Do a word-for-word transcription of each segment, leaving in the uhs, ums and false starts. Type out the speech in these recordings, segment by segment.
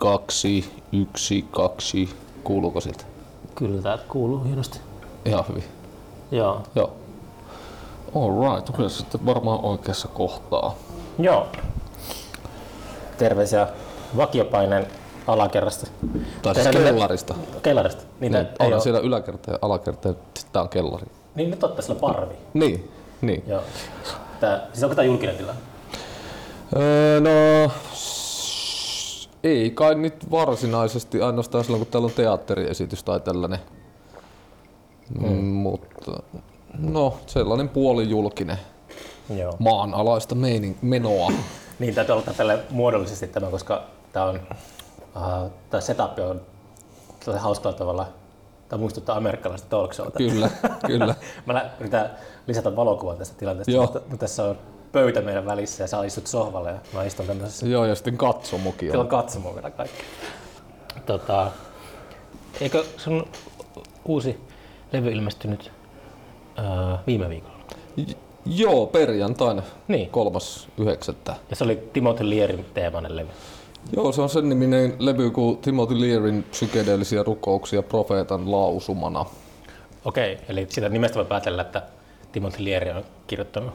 kaksi, yksi, kaksi. Kuuluuko siltä? Kyllä tää kuuluu hienosti. Ihan hyvin. Joo. Joo. Alright, kyllä sitten varmaan oikeassa kohtaa. Joo. Terveisiä vakiopaineen alakerrasta. Tai siis kellarista. Kellarista. Niin, niin, on ole. Siellä yläkerta ja alakerta ja sitten tää on kellari. Niin nyt oot siellä parvi. Niin, niin. Joo. Tää, siis onko tää julkinen tila? Öö, no... Ei kai nyt varsinaisesti, ainoastaan silloin kun täällä on teatteriesitys tai tällainen. Hmm. Mutta no sellainen puolijulkinen. Joo. Maanalaista meinin, menoa. Niin täytyy aloittaa tälle muodollisesti tämä, koska tämä on uh, tämä setup on tällainen hauskalla tavalla. Tämä muistuttaa amerikkalaista talk showta. Kyllä, kyllä. Mä yritän lisätä valokuvan tästä tilanteesta, mutta, mutta tässä on pöytä meidän välissä ja sä istut sohvalle ja mä istun tämmöisessä. Joo, ja sitten katsomukin. Siellä on katsomu vielä kaikki. Tota, eikö sun uusi levy ilmestynyt äh, viime viikolla? J- joo, perjantaina, niin. kolmas yhdeksättä. Ja se oli Timothy Learyn teemainen levy. Joo, se on sen niminen levy kuin Timothy Learyn psykedeellisiä rukouksia profeetan lausumana. Okei, eli sitä nimestä voi päätellä, että Timothy Leary on kirjoittanut.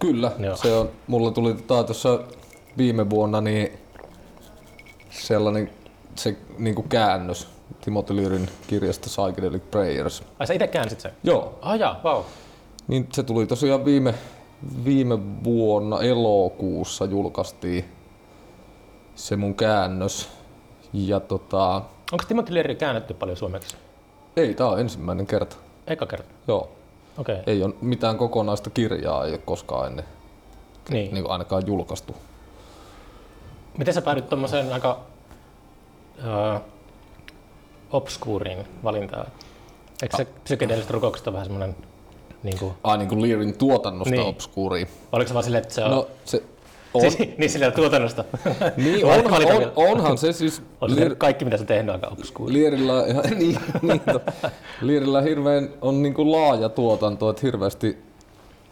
Kyllä, joo. Se on, mulla tuli tuossa viime vuonna niin sellainen se niinku käännös Timothy Learyn kirjasta Psychedelic Prayers. Ai sä ite käänsit sen? Joo. Ah jaa, vau. Wow. Niin se tuli tosiaan viime, viime vuonna elokuussa julkaistiin se mun käännös. Ja tota... Onko Timothy Leary käännetty paljon suomeksi? Ei, tää on ensimmäinen kerta. Eka kerta? Joo. Okay. Ei ole mitään kokonaista kirjaa, ei ole koskaan ennen niin. Niin ainakaan julkaistu. Miten sä päädyt tuommoiseen aika uh, obskuuriin valintaan? Eikö se psykedeelliset rukoukset ole vähän semmoinen... Niin kuin... Ah, niin kuin Learyn tuotannosta niin. Obskuuriin. Oliko se vaan silleen, että se on... No, se on... niin silleen tuotannosta. Niin, onhan, on, onhan se siis... On Lear... kaikki mitä sä tehnyt aika obskuuriin. Learyllä niin, niin, to... hirveän on niin kuin laaja tuotanto, että hirveästi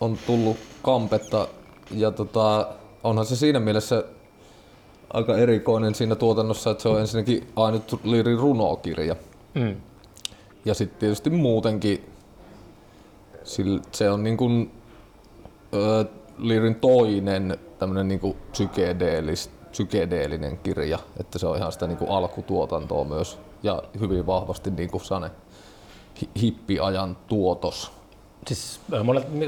on tullut kampetta. Ja tota, onhan se siinä mielessä aika erikoinen siinä tuotannossa, että se on ensinnäkin ainut Learyn runokirja. Mm. Ja sitten tietysti muutenkin... Sillä se on niin kuin äh, Learyn toinen tämmönen niin kuin psykedeelis, psykedeelinen kirja, että se on ihan sitä niin kuin alkutuotantoa myös ja hyvin vahvasti niin kuin sane hippiajan tuotos. Siis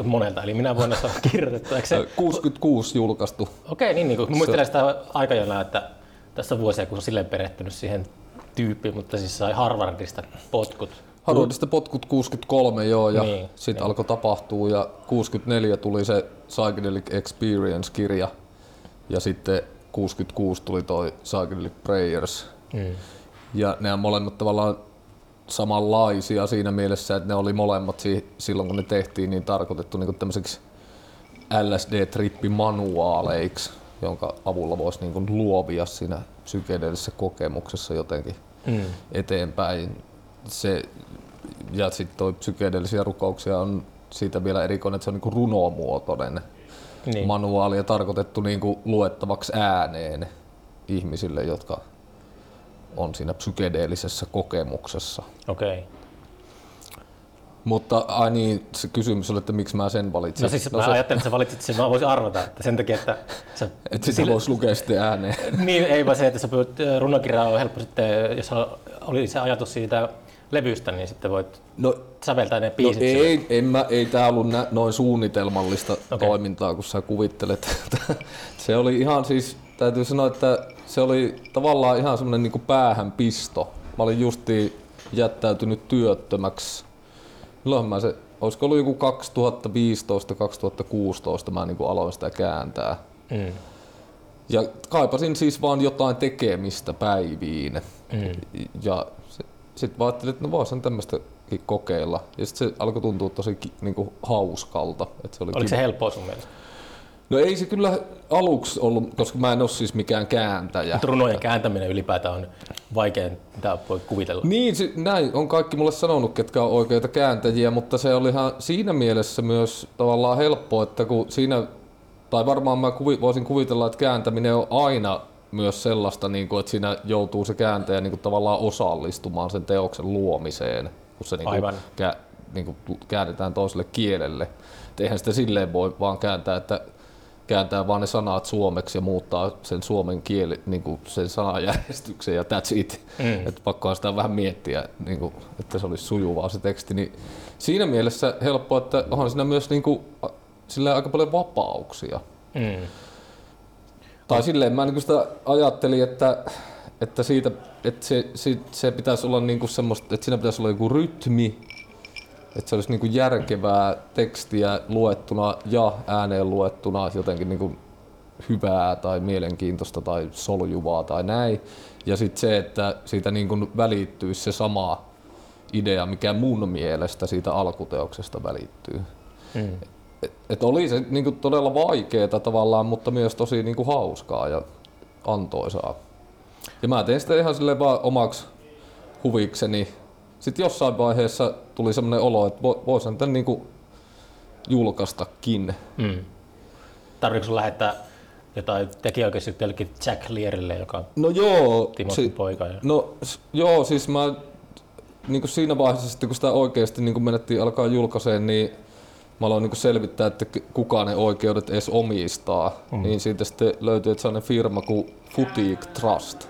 monelta, eli minä vuonna se on kirjoitettu, eikö se? kuusikymmentäkuusi julkaistu. Okei, niin, niin kuin muistelen sitä aikajanaa, että tässä on vuosia, kun on silleen perehtynyt siihen tyyppiin, mutta siis sai Harvardista potkut. Harvardista potkut kuusikymmentäkolme joo ja niin, sitten niin. Alkoi tapahtua ja kuusikymmentäneljä tuli se Psychedelic Experience kirja ja sitten kuusikymmentäkuusi tuli toi Psychedelic Prayers. Mm. Ja ne on molemmat tavallaan samanlaisia siinä mielessä, että ne oli molemmat silloin kun ne tehtiin niin tarkoitettu niinku tämmöiseksi L S D-trippimanuaaleiksi, jonka avulla voisi niinku luovia siinä psykedeellisessä kokemuksessa jotenkin mm. eteenpäin. Se, ja sitten toi psykedeellisiä rukouksia on siitä vielä erikoinen, että se on niinku runomuotoinen niin. Manuaali ja tarkoitettu niinku luettavaksi ääneen ihmisille, jotka on siinä psykedeellisessä kokemuksessa. Okei. Okay. Mutta ai niin, se kysymys oli, että miksi mä sen valitsin. No siis no, mä se... ajattelin, että sä valitsit sen, mä voisin arvata, että sen takia, että... Sä... Et sitä sille... voisi lukea sitten ääneen. Niin, ei vaan se, että sä pyydät runokirjaa on helppo sitten, jos oli se ajatus siitä levystä, niin sitten voit no, säveltää ne biisit. No ei, en mä, ei tää ollut nä, noin suunnitelmallista okay. toimintaa, kun sä kuvittelet. Se oli ihan siis, täytyy sanoa, että se oli tavallaan ihan semmonen niinku päähänpisto. Mä olin justiin jättäytynyt työttömäksi. Milloinhan mä se, olisiko ollut joku kaksituhattaviisitoista kaksituhattakuusitoista mä niinku aloin sitä kääntää. Mm. Ja kaipasin siis vaan jotain tekemistä päiviin. Mm. Ja sitten ajattelin, että no voisin tämmöistäkin kokeilla. Ja sitten se alkoi tuntua tosi niinku hauskalta. Et se oli Oliko kiva. Se helppoa sun mielestä? No ei se kyllä aluksi ollut, koska mä en ole siis mikään kääntäjä. Runojen kääntäminen ylipäätään on vaikea, mitä voi kuvitella. Niin, se, näin on kaikki mulle sanonut, ketkä on oikeita kääntäjiä, mutta se oli ihan siinä mielessä myös tavallaan helppoa, että kun siinä, tai varmaan mä kuvi, voisin kuvitella, että kääntäminen on aina myös sellaista, niin kuin, että siinä joutuu se kääntäjä niin kuin, tavallaan osallistumaan sen teoksen luomiseen, kun se niin kuin, kä, niin kuin, käännetään toiselle kielelle. Et eihän sitä silleen voi vaan kääntää, että kääntää vaan ne sanat suomeksi ja muuttaa sen suomen kieli, niin kuin sen sanajärjestyksen ja that's it. Mm. Että pakkohan sitä vähän miettiä, niin kuin, että se olisi sujuvaa se teksti. Niin siinä mielessä helppoa, että onhan siinä myös niin kuin, sillä aika paljon vapauksia. Mm. Tai silleen mä niin sitä ajattelin, että, että, siitä, että se, se, se pitäisi olla niin kuin semmoista, että siinä pitäisi olla joku rytmi, että se olisi niin kuin järkevää tekstiä luettuna ja ääneen luettuna jotenkin niin kuin hyvää tai mielenkiintoista tai soljuvaa tai näin. Ja sitten se, että siitä niin kuin välittyisi se sama idea, mikä mun mielestä siitä alkuteoksesta välittyy. Mm. Et, et oli se niinku todella vaikeeta tavallaan, mutta myös tosi niinku hauskaa ja antoisaa. Ja mä tein sitä ihan silleen vaan omaks huvikseni. Sitten jossain vaiheessa tuli semmoinen olo, että voisin tämän niinku julkaistakin. Mm. Tarvitsetko sun lähettää jotain tekijäoikeusjuttuja jollekin Jack Learylle, joka on no joo, Timotin si- poika? Ja... No joo, siis mä niinku siinä vaiheessa sitten kun sitä oikeasti niinku menettiin alkaa julkaiseen, niin mä aloin niin selvittää, että kuka ne oikeudet edes omistaa, mm. niin siitä sitten löytyy sellainen firma kuin Futique Trust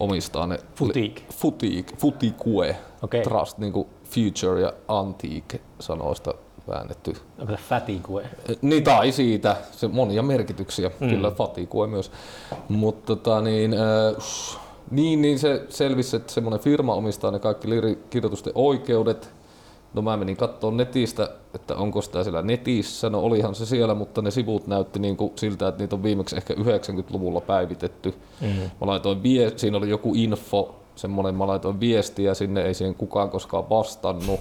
omistaa ne. Futique? Futique, Futique okay. Trust, niin kuin Future ja Antique sanoista väännetty. Onko se Fatigue? Niin tai siitä, se monia merkityksiä, mm. kyllä Fatigue myös. Mutta tota, niin, äh, niin, niin se selvisi, että semmoinen firma omistaa ne kaikki lirikirjoitusten oikeudet. No mä menin katsomaan netistä, että onko sitä siellä netissä, no olihan se siellä, mutta ne sivut näytti niin kuin siltä, että niitä on viimeksi ehkä yhdeksänkymmentäluvulla päivitetty. Mm-hmm. Mä laitoin vie- siinä oli joku info, semmoinen mä laitoin viestiä sinne, ei siihen kukaan koskaan vastannut.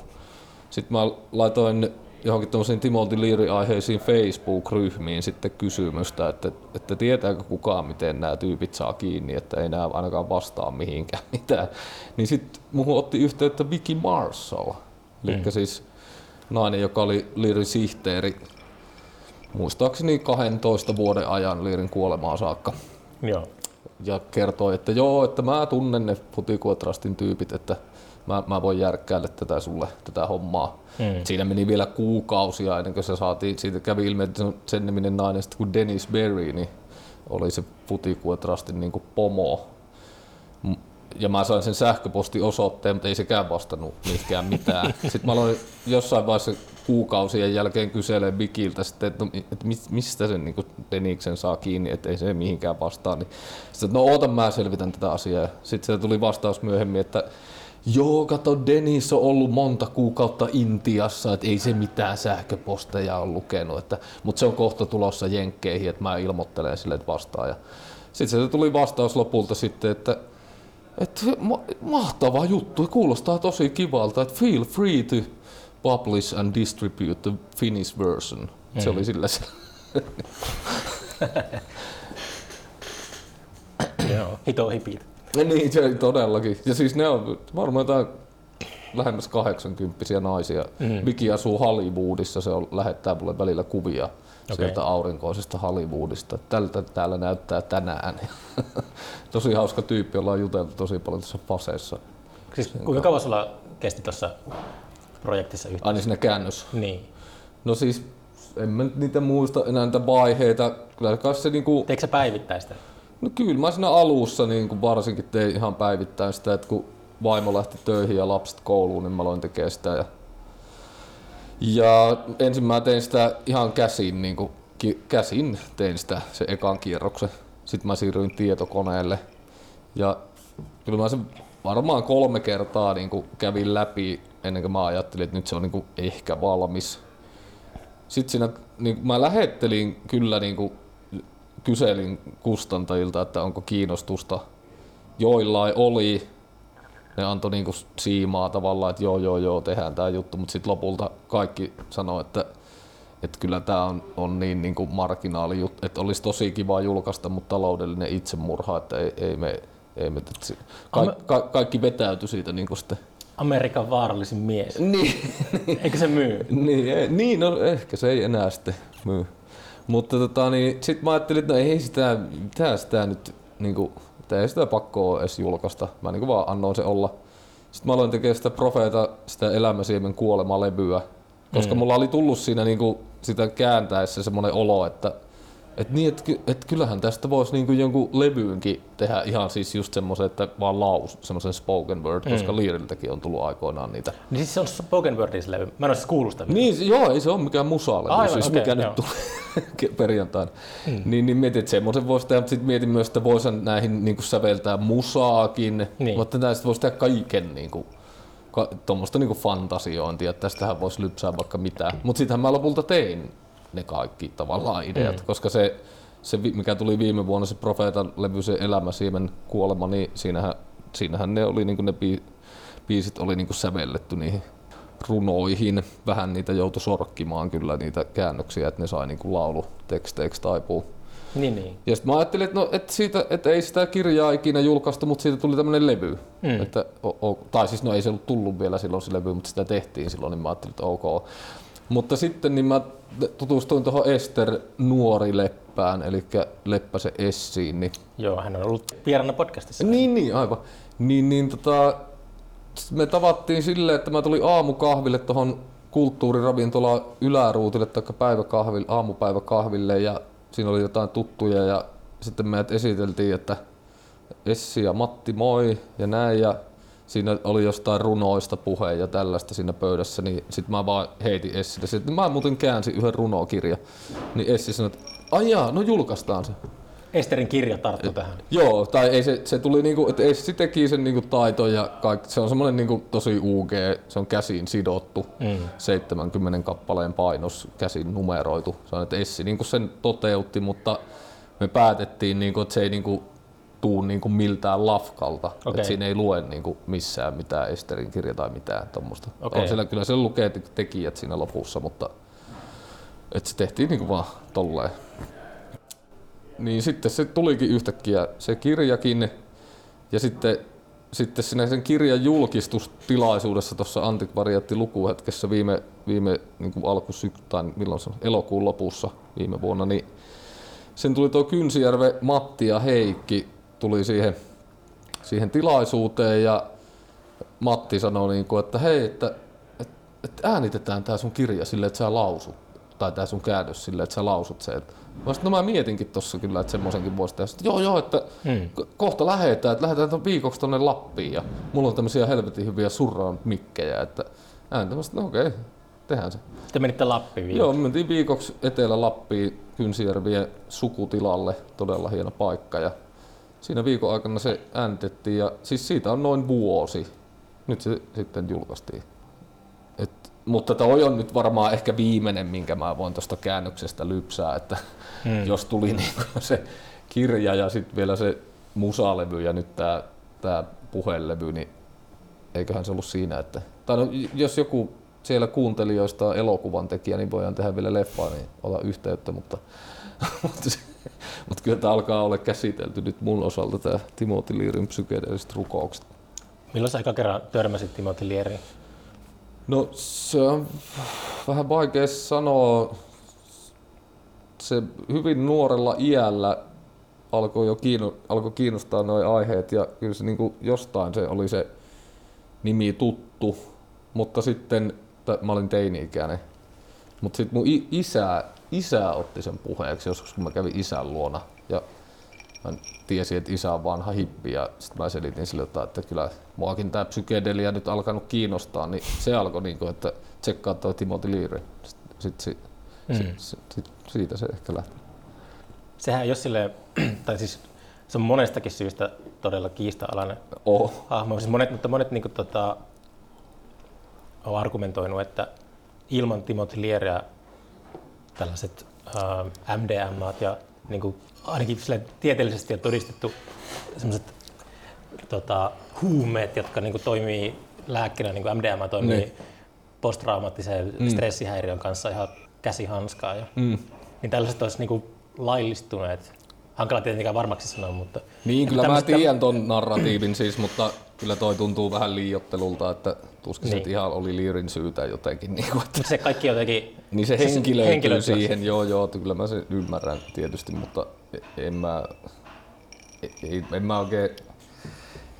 Sitten mä laitoin johonkin tommosiin Timothy Leary-aiheisiin Facebook-ryhmiin sitten kysymystä, että, että tietääkö kukaan, miten nämä tyypit saa kiinni, että ei nämä ainakaan vastaa mihinkään mitään. Niin sitten muhun otti yhteyttä Vicki Marshall. Eli mm. siis nainen, joka oli Learyn sihteeri, muistaakseni kahdentoista vuoden ajan Learyn kuolemaan saakka. Joo. Ja kertoi, että joo, että mä tunnen ne Futique Trustin tyypit, että mä, mä voin järkkäillä tätä sulle, tätä hommaa. Mm. Siinä meni vielä kuukausia ennen kuin se saatiin, siitä kävi ilmi, että sen niminen nainen sitten kuin Denis Berry, niin oli se Futique Trustin niin kuin pomo. Ja mä sain sen sähköpostiosoitteen, mutta ei sekään vastannut mihinkään mitään. Sitten mä aloin jossain vaiheessa kuukausien jälkeen kyselemään Vikiltä, että mistä sen niin Deniksen saa kiinni, ettei se mihinkään vastaa. Sitten, että no ootan, mä selvitän tätä asiaa. Sitten sieltä tuli vastaus myöhemmin, että joo, kato, Denis on ollut monta kuukautta Intiassa, että ei se mitään sähköposteja ole lukenut. Että, mutta se on kohta tulossa jenkkeihin, että mä ilmoittelen sille, että vastaa. Ja sitten sieltä tuli vastaus lopulta sitten, että Et ma- mahtava juttu, kuulostaa tosi kivalta, että feel free to publish and distribute the Finnish version. Mm. Se oli sillä se. Joo, hito hipit. Niin, se todellakin. Ja siis ne on varmaan jotain lähemmäs kahdeksankymppisiä naisia. Mm. Viki asuu Hollywoodissa, se on, lähettää mulle välillä kuvia okay. sieltä aurinkoisesta Hollywoodista. Tältä täällä näyttää tänään. Tosi hauska tyyppi, ollaan juteltu tosi paljon tässä faseessa. Siis, kuinka kauan sulla kesti tuossa projektissa yhtään? Aina siinä käännös. Niin. No siis, en mä niitä muista enää niitä vaiheita. Kyllä se niinku... Teikö sä päivittäin sitä? No kyllä, mä siinä alussa niinku varsinkin tein ihan päivittäin sitä, että kun vaimo lähti töihin ja lapset kouluun, niin mä aloin tekee sitä. Ja, ja ensin mä tein sitä ihan käsin, niinku, käsin tein sitä sen ekan kierroksen. Sitten mä siirryin tietokoneelle ja kyllä mä sen varmaan kolme kertaa niin kuin kävin läpi ennen kuin mä ajattelin, että nyt se on niin kuin ehkä valmis. Sitten siinä, niin kuin mä lähettelin kyllä, niin kuin kyselin kustantajilta, että onko kiinnostusta. Joillain oli, ne antoi niin kuin siimaa tavallaan, että joo joo joo tehdään tää juttu, mutta sitten lopulta kaikki sanoi, että että kyllä tämä on, on niin, niin kuin marginaali juttu, että olisi tosi kiva julkaista, mutta taloudellinen itsemurha, että ei, ei me, ei me ka, ka, kaikki vetäytyi siitä niin kuin sitten. Amerikan vaarallisin mies. Niin. Eikö se myy? Niin, ei, niin, no ehkä se ei enää sitten myy. Mutta tota, niin, sitten mä ajattelin, että no ei sitä, mitä sitä nyt niinku ei sitä pakkoa edes julkaista. Mä niinku vaan annoin se olla. Sitten mä aloin tekemään sitä Profeeta, sitä Elämäsiemen kuolema-levyä, koska mm. mulla oli tullut siinä niinku sitä kääntäessä semmoinen olo, että et niin, et, et kyllähän tästä voisi niinku jonkun levyynkin tehdä ihan siis just semmoisen, että vaan laus, semmoisen spoken word, mm. koska Leariltäkin on tullut aikoinaan niitä. Niin siis se on spoken wordin se levy? Mä en ole siis kuullut sitä. Niin, joo, ei se ole mikään musa-levy, aivan, siis okay, mikä joo. nyt tuli perjantaina. Mm. Niin, niin mietin, että semmoisen voisi tehdä, mutta sitten mietin myös, että voisi näihin niinku säveltää musaakin, niin. Mutta näistä voisi tehdä kaiken niinku. Ka- tuommoista niinku fantasiointia, että tästähän voisi lypsää vaikka mitään. Mutta sitähän mä lopulta tein ne kaikki tavallaan ideat, mm. koska se, se, mikä tuli viime vuonna, se Profeetan levy, se Elämäsiemen kuolema, niin siinähän, siinähän ne, oli, niinku ne bi- biisit oli niinku sävelletty niihin runoihin. Vähän niitä joutui sorkkimaan kyllä niitä käännöksiä, että ne sai niinku lauluteksteiksi taipua. Niin, niin. Ja sitten mä ajattelin, että no, et siitä, et ei sitä kirjaa ikinä julkaistu, mutta siitä tuli tämmöinen levy. Mm. Että, o, o, tai siis no ei se ollut tullut vielä silloin se levy, mutta sitä tehtiin silloin, niin mä ajattelin, että ok. Mutta sitten niin mä tutustuin tuohon Ester Nuorileppään, eli Leppäsen Essiin. Niin... Joo, hän on ollut vieraana podcastissa. Niin, niin aivan. Niin, niin, tota, me tavattiin silleen, että mä tulin aamukahville tuohon kulttuuriravintolaan Yläruutille, tai päiväkahville, aamupäiväkahville. Ja siinä oli jotain tuttuja ja sitten meidät esiteltiin, että Essi ja Matti moi ja näin, ja siinä oli jostain runoista puhe ja tällaista siinä pöydässä, niin sitten mä vaan heitin Essille, sitten mä muuten käänsin yhden runokirjan, niin Essi sanoi, että aijaa, no julkaistaan se. Esterin kirja tarttu tähän. Joo, tai ei se, se tuli niinku, että Essi teki sen niinku taiton ja kaikki, se on semmoinen niinku tosi U G, se on käsiin sidottu, mm. seitsemänkymmenen kappaleen painos, käsin numeroitu. Se on, että Essi niinku sen toteutti, mutta me päätettiin niinku, että se ei niinku tuu niinku miltään lafkalta. Okay. Että siinä ei lue niinku missään mitään Esterin kirja tai mitään tommosta. Okay. On siellä, kyllä se lukee tekijät siinä lopussa, mutta et se tehtiin niinku vaan tolleen. Niin sitten se tulikin yhtäkkiä se kirjakin, ja sitten, sitten siinä sen kirjan julkistustilaisuudessa tuossa antikvariaattilukuhetkessä viime, viime niin kuin alkusyksystä, tai milloin se on, elokuun lopussa viime vuonna, niin sen tuli tuo Kynsijärve Matti ja Heikki tuli siihen, siihen tilaisuuteen, ja Matti sanoi, niin kuin, että hei, että, että, että äänitetään tää sun kirja silleen, että sä lausut, tai tää sun käännös silleen, että sä lausut sen. Mä, sit, no mä mietinkin tossa kyllä, että semmoisenkin voisi tehdä. Joo joo, että hmm. kohta lähetään, että lähetään ton viikoksi tonne Lappiin ja mulla on tämmösiä helvetin hyviä surraan mikkejä, että ääntämästä, no okei, okay, tehdään se. Te menitte Lappiin viikoksi? Joo, me mentiin viikoksi Etelä-Lappiin, Kynsijärvien sukutilalle, todella hieno paikka, ja siinä viikon aikana se ääntettiin, ja siis siitä on noin vuosi, nyt se sitten julkaistiin. Et, mutta toi on nyt varmaan ehkä viimeinen, minkä mä voin tuosta käännöksestä lypsää, että hmm. jos tuli niin se kirja ja sitten vielä se musalevy ja nyt tää, tää puhelevy, niin eiköhän se ollut siinä, että... Tai no, jos joku siellä kuuntelijoista on elokuvan tekijä, niin voidaan tehdä vielä leffaa, niin ota yhteyttä, mutta, mutta, se, mutta kyllä tää alkaa olla käsitelty nyt mun osalta tää Timothy Learyn psykedeelliset rukoukset. Milloin sä eka kerran törmäsit Timothy Learyyn? No se on vähän vaikea sanoa. Se hyvin nuorella iällä alkoi jo kiinno, alkoi kiinnostaa nuo aiheet, ja kyllä se niin kuin jostain se oli se nimi tuttu, mutta sitten mä olin teini-ikäinen. Mutta sitten mun isä, isä otti sen puheeksi joskus, kun mä kävin isän luona, ja mä tiesin, että isä on vanha hippi, ja sitten mä selitin sille jotain, että kyllä muakin tää psykedelia nyt alkanut kiinnostaa, niin se alkoi niin kuin, että tsekkaa toi Timothy Leary. Sitten mm. sit, sit, sit, siitä se ehkä lähti. Sehän ei ole silleen, tai siis se on monestakin syystä todella kiista-alainen oh. hahmo, siis monet, mutta monet niin kuin, tota, on argumentoinut, että ilman Timothy Learyä tällaiset äh, M D M A:t ja niin kuin, ainakin tieteellisesti on todistettu semmoiset tota, huumeet, jotka niinku toimii lääkkeenä, niinku M D M A toimii niin. posttraumaattiseen mm. stressihäiriön kanssa ihan käsihanskaa. Ja, mm. niin tällaiset olisi niinku laillistuneet. Hankala tietenkään varmaksi sanoa, mutta... Niin, kyllä tämmöistä... mä tiedän ton narratiivin siis, mutta kyllä toi tuntuu vähän liioittelulta, että tuskin niin. ihan oli Learyn syytä jotenkin. Niin kuin, että... Se kaikki jotenkin... Niin se henkilöityy siihen, joo joo, kyllä mä sen ymmärrän tietysti, mutta en mä... ei, en mä oikein,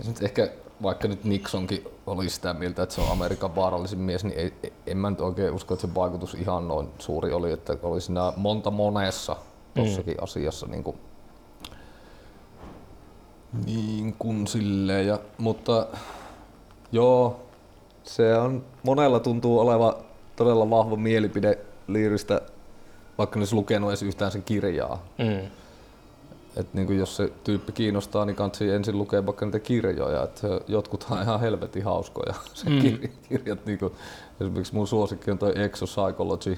nyt ehkä vaikka nyt Nixonkin oli sitä mieltä, että se on Amerikan vaarallisin mies, niin ei, en mä nyt oikein usko, että se vaikutus ihan noin suuri oli, että oli siinä monta monessa tossakin mm. asiassa. Niin kuin, niin kuin silleen, ja, mutta joo, se on, monella tuntuu oleva todella vahva mielipide Learystä, vaikka ne olisi lukenut edes yhtään sen kirjaa. Mm. Et niin kuin jos se tyyppi kiinnostaa, niin kannattaa ensin lukea vaikka niitä kirjoja. Et jotkuthan on ihan helvetin hauskoja se mm. kirjat. kirjat niin kuin, esimerkiksi mun suosikki on toi Exo-Psychology.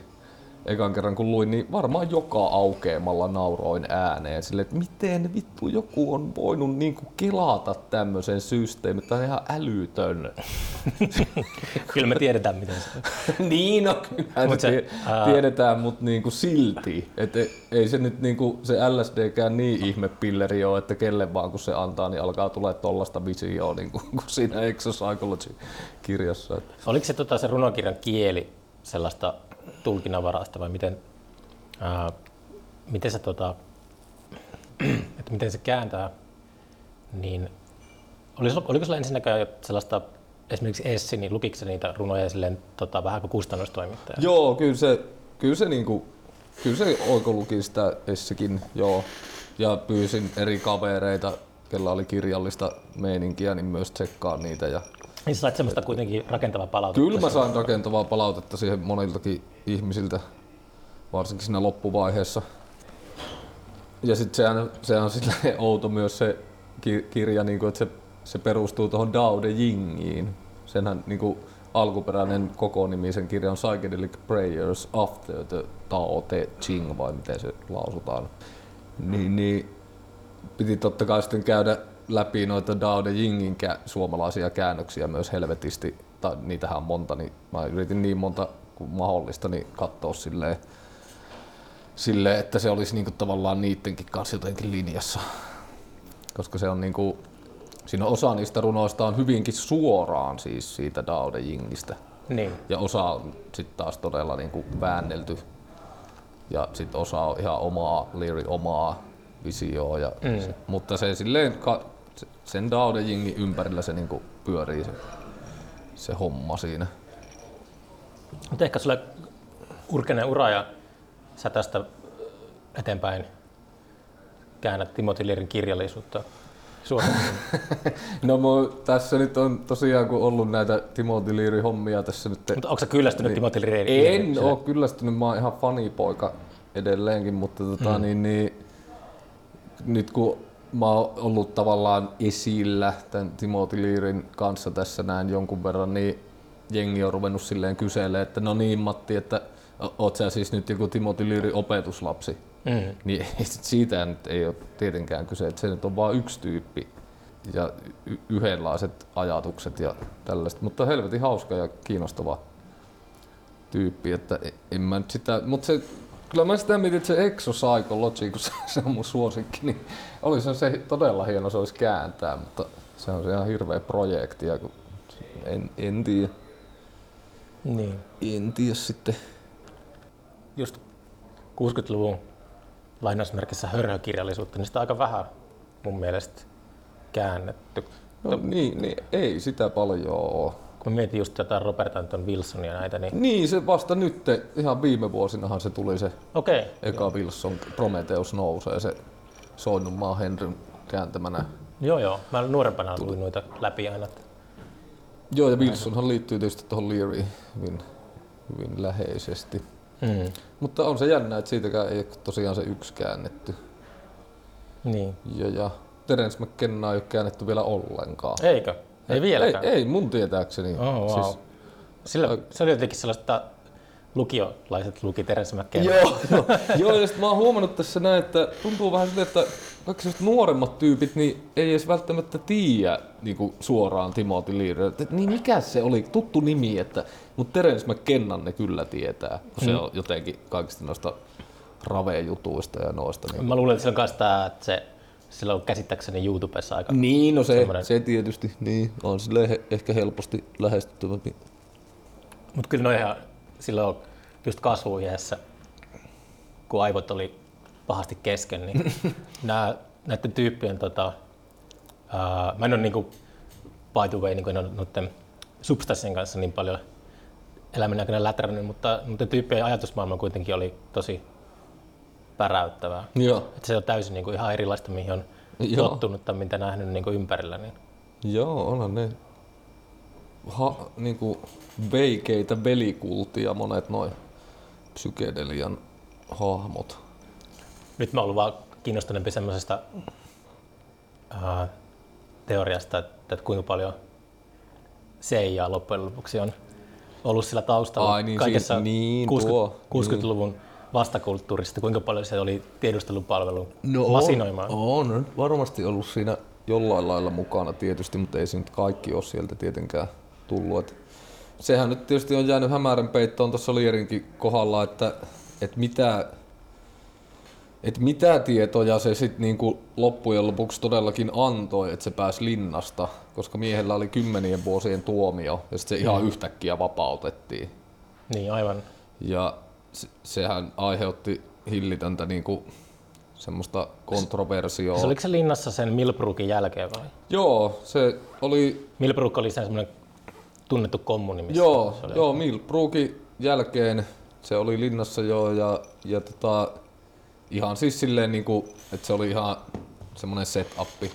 Ekan kerran kun luin, niin varmaan joka aukeamalla nauroin ääneen silleen, että miten vittu joku on voinut niin kuin kelata tämmöisen systeemin, tämä on ihan älytön. Kyllä me tiedetään miten se on. Niin, no kyllä mut se, tiedetään, mutta niin kuin silti. Et ei se nyt niin kuin se L S D-kään niin ihmepilleri ole, että kelle vaan kun se antaa, niin alkaa tulee tollaista visioa niin kuin siinä Exo-Psychology-kirjassa. Oliko se, tota, se runokirjan kieli sellaista tulkinnanvaraista vai miten, ää, miten, se, tota, että miten se kääntää, niin oliko, oliko sulla ensinnäkään sellaista esimerkiksi Essi, niin lukiko se niitä runoja silleen, tota, vähän kuin kustannustoimittaja? Joo, kyllä se, kyllä se, niinku, kyllä se oikoluki sitä Essikin, joo, ja pyysin eri kavereita, kellä oli kirjallista meininkiä, niin myös tsekkaan niitä. Ja niin sä sait semmoista kuitenkin rakentavaa palautetta? Kyllä mä sain rakentavaa palautetta siihen moniltakin ihmisiltä, varsinkin siinä loppuvaiheessa. Ja sit sehän, sehän on silleen outo myös se kirja, niin kuin, että se, se perustuu tuohon Tao Te Chingiin. Senhän niin kuin alkuperäinen koko nimi, sen kirja on Psychedelic Prayers After the Tao Te Ching, vai miten se lausutaan. Niin, niin piti totta kai sitten käydä läpi noita Tao Te Chingin kä- suomalaisia käännöksiä myös helvetisti, tai niitähän on monta, niin mä yritin niin monta kuin mahdollista niin katsoa silleen, silleen, että se olisi niinku tavallaan niittenkin kanssa jotenkin linjassa. Koska se on niinku, siinä osa niistä runoista on hyvinkin suoraan siis siitä Tao Te Chingistä. Niin. Ja osa on sitten taas todella niinku väännelty, ja sitten osa on ihan omaa, Leary omaa visioa, ja mm. se, mutta se silleen ka, sen Tao Te Chingin ympärillä se niinku pyörii se, se homma siinä. Mut ehkä sulle urkenee ura ja sä tästä eteenpäin käännät Timothy Learyn kirjallisuutta suomeksi. No mun, tässä nyt on tosiaan kun ollut näitä Timothy Leary hommia tässä nyt. Mutta onko sä kyllästynyt niin, Timothy Leary? En ole kyllästynyt, mä oon ihan fanipoika edelleenkin, mutta tota mm. niin, niin nyt kun mä oon ollut tavallaan esillä tämän Timothy Learyn kanssa tässä näin jonkun verran, niin jengi on ruvennut silleen kyselemään, että no niin Matti, että oot sä siis nyt joku Timothy Learyn opetuslapsi. Mm-hmm. Niin siitä nyt ei ole tietenkään kyse, että se nyt on vaan yksi tyyppi ja y- yhdenlaiset ajatukset ja tällaista, mutta helvetin hauska ja kiinnostava tyyppi, että en mä nyt sitä, mutta se kyllä mä sitä mietin, että se Exo-Psychology, kun se on mun suosikki, niin olisi se todella hieno, se olisi kääntää, mutta se on ihan hirveä projekti, ja kun en, en tiedä. Niin. En tiedä sitten. Just kuusikymmentäluvun lainausmerkissä hörhökirjallisuutta, niin sitä aika vähän mun mielestä käännetty. No niin, niin ei sitä paljon ole. Kun mietin just jotain Robert Anton Wilsonia näitä, niin... Niin, se vasta nyt, ihan viime vuosinahan se tuli se okay. eka Wilson, Prometheus nousee, se Soinnunmaa Henryn kääntämänä. Joo, joo. Mä nuorempana tuli noita läpi aina. Joo, ja Wilsonhan liittyy tietysti tuohon Learyin hyvin, hyvin läheisesti. Mm. Mutta on se jännä, että siitäkään ei ole tosiaan se yksi käännetty. Niin. Ja, ja Terence McKenna ei ole käännetty vielä ollenkaan. Eikö? Ei vieläkään? Ei, ei mun tietääkseni. Oh, wow. Siis, sillä, äh, se oli jotenkin sellaista, lukiolaiset luki Terence McKenna. Joo, joo, joo, ja sit mä oon huomannut tässä näin, että tuntuu vähän siltä, että kaikki sellaiset nuoremmat tyypit niin ei edes välttämättä tiedä niin suoraan Timothy Learyä. Niin mikä se oli? Tuttu nimi, että, mutta Terence McKenna ne kyllä tietää, kun mm. se on jotenkin kaikista noista ravejutuista ja noista. Niin. Mä luulen, että sillä on sitä, että se sillä on käsittääkseni YouTubessa aika... Niin, no se, semmoinen... se tietysti, niin, on silleen he, ehkä helposti lähestyttävämpi. Mut kyllä ne ihan silloin just kasvuiässä, kun aivot oli pahasti kesken, niin nämä näiden tyyppien, tota, ää, mä en ole niin kuin, by the way, niin kuin en ole noiden substanssien kanssa niin paljon elämän aikana lätärännyt, mutta noiden tyyppien ajatusmaailma kuitenkin oli tosi päräyttävää. Joo. Että se on täysin niin kuin, ihan erilaista, mihin on Joo. tottunut tai mitä nähnyt niin kuin ympärillä. Niin. Joo, onhan ne ha, niin kuin veikeitä velikultia monet noin psykedelian hahmot. Nyt mä oon ollut vaan kiinnostuneempi semmoisesta äh, teoriasta, että, että kuinka paljon C I A loppujen lopuksi on ollut sillä taustalla. Ai, niin, kaikessa siis, niin, kuusikymmentäluvun niin. vastakulttuurista, kuinka paljon se oli tiedustelupalvelun no, masinoimaan. On, on varmasti ollut siinä jollain lailla mukana tietysti, mutta ei se nyt kaikki ole sieltä tietenkään tullut. Et sehän nyt tietysti on jäänyt hämärän peittoon tuossa Learinkin kohdalla, että et mitä... Et mitä tietoja se sitten niinku loppujen lopuksi todellakin antoi, että se pääsi linnasta, koska miehellä oli kymmenien vuosien tuomio ja sitten se ihan mm. yhtäkkiä vapautettiin. Niin, aivan. Ja se, sehän aiheutti hillitöntä niinku semmoista kontroversiota. Se, oliko se linnassa sen Millbrookin jälkeen vai? Joo, se oli... Millbrook oli semmoinen tunnettu kommunimista. Joo, joo, Millbrookin jälkeen se oli linnassa joo ja, ja tota... Ihan siis silleen, niin kuin, että se oli ihan semmoinen set-appi,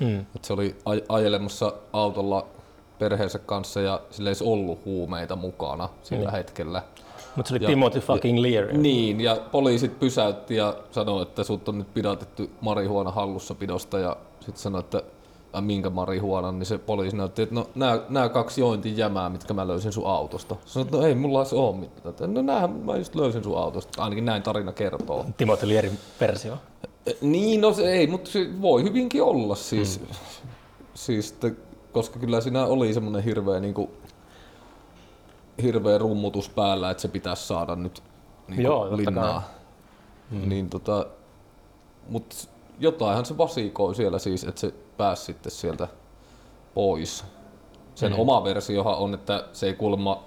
mm. että se oli aj- ajelemassa autolla perheensä kanssa ja sillä ei ollut huumeita mukana sillä mm. hetkellä. Mutta se oli ja, Timothy fucking Leary. Niin, ja poliisit pysäytti ja sanoi, että sut on nyt pidätetty marihuona hallussapidosta ja sitten sanoi, että äh, minkä marihuonan, niin se poliisi näytti, että no nää, nää kaksi jointijämää, mitkä mä löysin sun autosta. Sanoin, että no ei mulla se oo mitään. No näähän mä just löysin sun autosta. Ainakin näin tarina kertoo. Timothy Learyn versio. Niin, no se ei, mutta se voi hyvinkin olla siis. Hmm. Siis te, koska kyllä siinä oli semmonen hirveä, niin kuin, hirveä rummutus päällä, että se pitäisi saada nyt niin Joo, linnaa. Hmm. Niin, tota, mut jotainhan se vasikoi siellä siis, että se pääsi sitten sieltä pois. Sen mm-hmm. oma versiohan on, että se ei kuulemma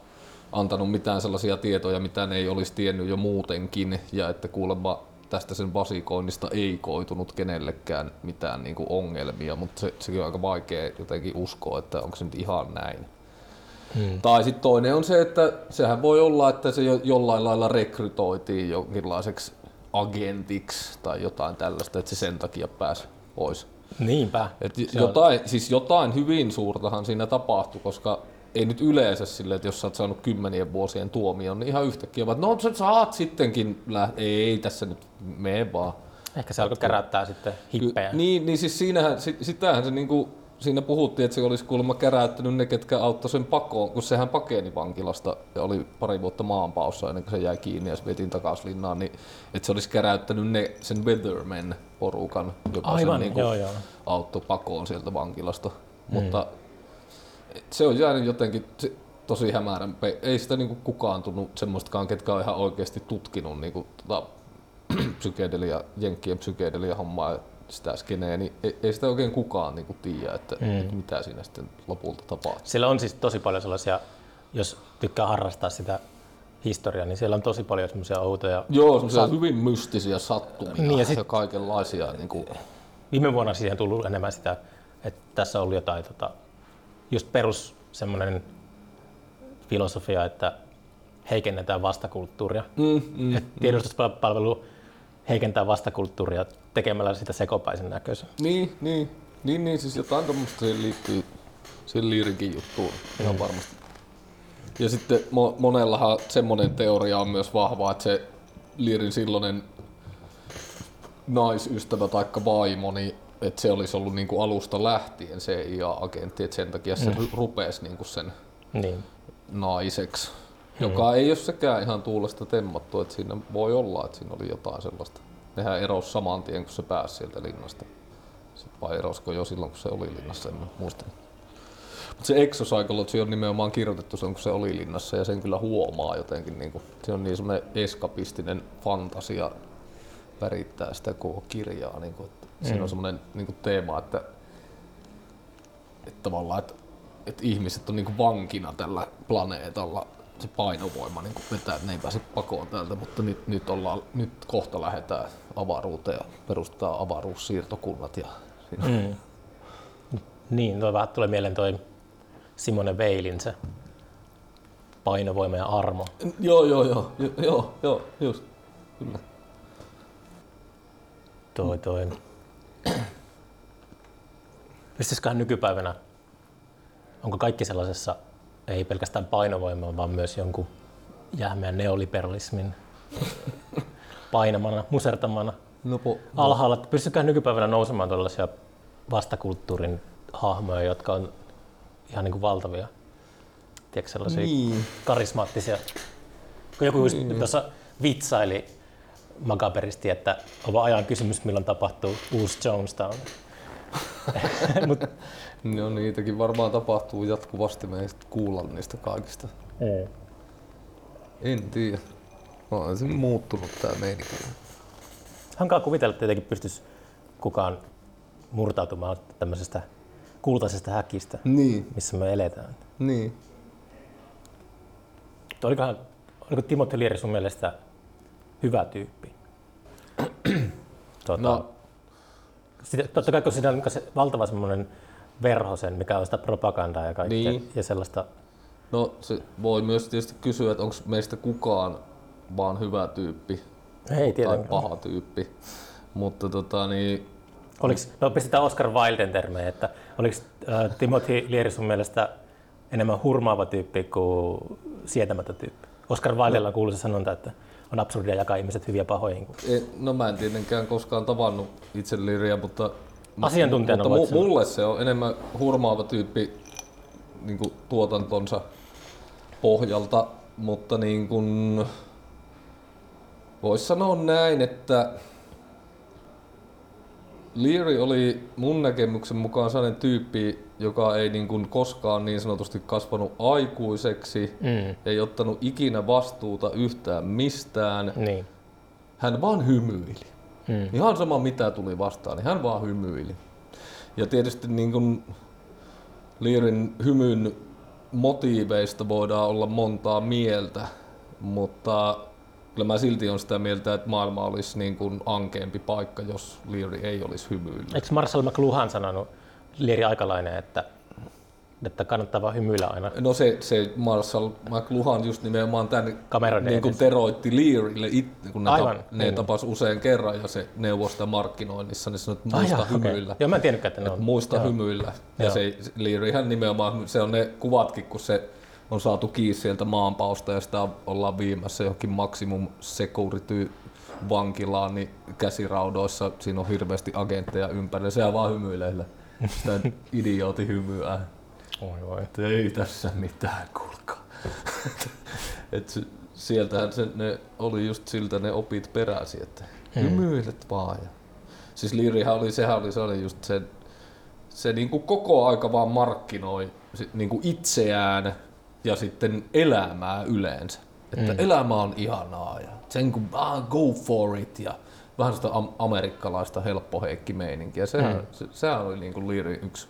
antanut mitään sellaisia tietoja, mitä ne ei olisi tiennyt jo muutenkin, ja että kuulemma tästä sen vasikoinnista ei koitunut kenellekään mitään niinku ongelmia, mutta se, sekin on aika vaikea jotenkin uskoa, että onko se nyt ihan näin. Mm. Tai sitten toinen on se, että sehän voi olla, että se jollain lailla rekrytoitiin jonkinlaiseksi agentiksi tai jotain tällaista, että se sen takia pääsi pois. Niinpä. Et jotain, siis jotain hyvin suurtahan siinä tapahtui, koska ei nyt yleensä silleen, että jos sä oot saanut kymmenien vuosien tuomion, niin ihan yhtäkkiä vaan, no sä saat sittenkin lähteä, ei tässä nyt mene vaan. Ehkä se alkoi käräyttää sitten hippejä. Ky- niin, niin siis siinähän, sit, sitähän se niinku, siinä puhuttiin, että se olisi kuulemma käräyttänyt ne, ketkä auttoi sen pakoon, kun sehän pakeni vankilasta ja oli pari vuotta maanpaossa ennen kuin se jäi kiinni ja se vetiin takaisin linnaan, niin että se olisi käräyttänyt ne sen Weatherman-porukan, joka Aivan, sen joo, niin joo. auttoi pakoon sieltä vankilasta. Hmm. Mutta se on jäänyt jotenkin tosi hämärän. Ei sitä niin kuin kukaan tunnu semmoistakaan, ketkä on ihan oikeasti tutkinut niin kuin, tota, psykedelia, jenkkien psykedelia-hommaa. Sitä skeneä, niin ei, ei sitä oikein kukaan niin kuin tiedä, että, mm. että mitä siinä sitten lopulta tapahtuu. Siellä on siis tosi paljon sellaisia, jos tykkää harrastaa sitä historiaa, niin siellä on tosi paljon semmoisia outoja... Joo, semmoisia sat... hyvin mystisiä sattumia niin, ja, sit... ja kaikenlaisia. Niin kuin... Viime vuonna siihen on tullut enemmän sitä, että tässä on ollut jotain tota, just perus semmoinen filosofia, että heikennetään vastakulttuuria. Mm, mm, että tiedostuspalvelu heikentää vastakulttuuria tekemällä sitä sekopäisen näköisen. Niin, niin, niin, niin siis jotain tommoista siihen liittyy siihen Learykin juttuun ihan mm. varmasti. Ja sitten mo- monellahan semmoinen teoria on myös vahva, että se Learyn silloinen naisystävä tai vaimo, niin että se olisi ollut niinku alusta lähtien C I A-agentti, että sen takia se mm. rupesi niinku sen niin. naiseksi. Joka mm. ei ole sekään ihan tuulesta temmattu, että siinä voi olla, että siinä oli jotain sellaista. Nehän erosi saman tien, kun se pääsi sieltä linnasta. Sitten vai erosiko jo silloin, kun se oli linnassa, en muista. Mutta se Exo-Psychology on nimenomaan kirjoitettu silloin, kun se oli linnassa, ja sen kyllä huomaa jotenkin. Niin kuin, se on niin semmoinen eskapistinen fantasia värittää sitä koko kirjaa. Niin kuin, että mm. siinä on semmoinen niin kuin teema, että, että tavallaan, että, että ihmiset on niin kuin vankina tällä planeetalla. se painovoima, niin kuin vetää, että ne ei pääse pakoon täältä, mutta nyt, nyt, ollaan, nyt kohta lähdetään avaruuteen ja perustetaan avaruussiirtokunnat. Ja mm. Niin, toi vähän tulee mieleen toi Simone Weilin se painovoima ja armo. Joo, joo, joo, joo, joo, just, kyllä. Toi, toi. Pystyisiköhän nykypäivänä, onko kaikki sellaisessa, ei pelkästään painovoimaa, vaan myös jonkun jähmeän neoliberalismin painamana, musertamana no, po, no. alhaalla. Pystyisiköhän nykypäivänä nousemaan tällaisia vastakulttuurin hahmoja, jotka on ihan niin kuin valtavia, tiedätkö, sellaisia niin. karismaattisia. Kun joku niin. tuossa vitsaili makaberisti, että on vaan ajan kysymys, milloin tapahtuu uusi Jonestown. Mut. No niitäkin varmaan tapahtuu jatkuvasti, me ei sitten kuulla niistä kaikista. Mm. En tiedä. On se muuttunut tää meininki. Hankaa kuvitella, että tietenkin pystyisi kukaan murtautumaan tämmöisestä kultaisesta häkistä, niin. missä me eletään. Niin. Olikohan, oliko Timothy Leary sun mielestä hyvä tyyppi? tuota, no. Sitä, totta kai, kun siinä on se valtava semmoinen verho sen, mikä on sitä propagandaa ja kaikkea niin. ja sellaista. No se voi myös tietysti kysyä, että onko meistä kukaan vaan hyvä tyyppi Ei, tai paha tyyppi. Mutta tota niin... Oliks, no pistetään Oscar Wilden termejä, että oliko äh, Timothy Leary sun mielestä enemmän hurmaava tyyppi kuin sietämätön tyyppi? Oscar Wildella on kuuluisa sanonta, että on absurdia jakaa ihmiset hyviä pahoihin. No mä en tietenkään koskaan tavannut itse Learyä, mutta, mutta mu- mulle se on enemmän hurmaava tyyppi niin kuin tuotantonsa pohjalta, mutta niin kuin voisi sanoa näin, että Leary oli mun näkemyksen mukaan sellainen tyyppi, joka ei niin kuin koskaan niin sanotusti kasvanut aikuiseksi, mm. ei ottanut ikinä vastuuta yhtään mistään. Niin. Hän vaan hymyili. Mm. Ihan sama mitä tuli vastaan, niin hän vaan hymyili. Ja tietysti niin kuin Learyn hymyn motiiveista voidaan olla montaa mieltä, mutta kyllä mä silti on sitä mieltä, että maailma olisi niin kuin ankeampi paikka, jos Leary ei olisi hymyillyt. Eikö Marshall McLuhan sanonut Leary aikalainen, että, että kannattaa vaan hymyillä aina? No se, se Marshall McLuhan just nimenomaan tämän niin kuin teroitti Learylle, kun ne, Aivan, tap, ne tapas usein kerran ja se neuvoi sitä markkinoinnissa, niin sanoi, että muista ah, hymyillä. Okay. Joo, mä en tiennytkään, että ne on. Että muista Joo. hymyillä. Ja Joo. se Learyhän nimenomaan, se on ne kuvatkin, kun se on saatu kiinni sieltä maanpausta ja sitä ollaan viimässä johonkin maksimum security vankilaan, niin käsiraudoissa siinä on hirveästi agentteja ympärillä. Sehän vaan hymyilee, sitä idiootin hymyä. Oi voi. Et ei tässä mitään, kuulkaa. Et sieltähän se, ne oli just siltä ne opit peräsi, että hmm. hymyilet vaan. Ja. Siis Learyhän oli, sehän oli, se oli just se, se niinku koko aika vaan markkinoi niinku itseään ja sitten elämää yleensä. Että mm. elämä on ihanaa ja sen kun ah, go for it ja vähän sitä amerikkalaista helppoheikki-meininkiä. Sehän, mm. se, sehän oli niin kuin Leary yksi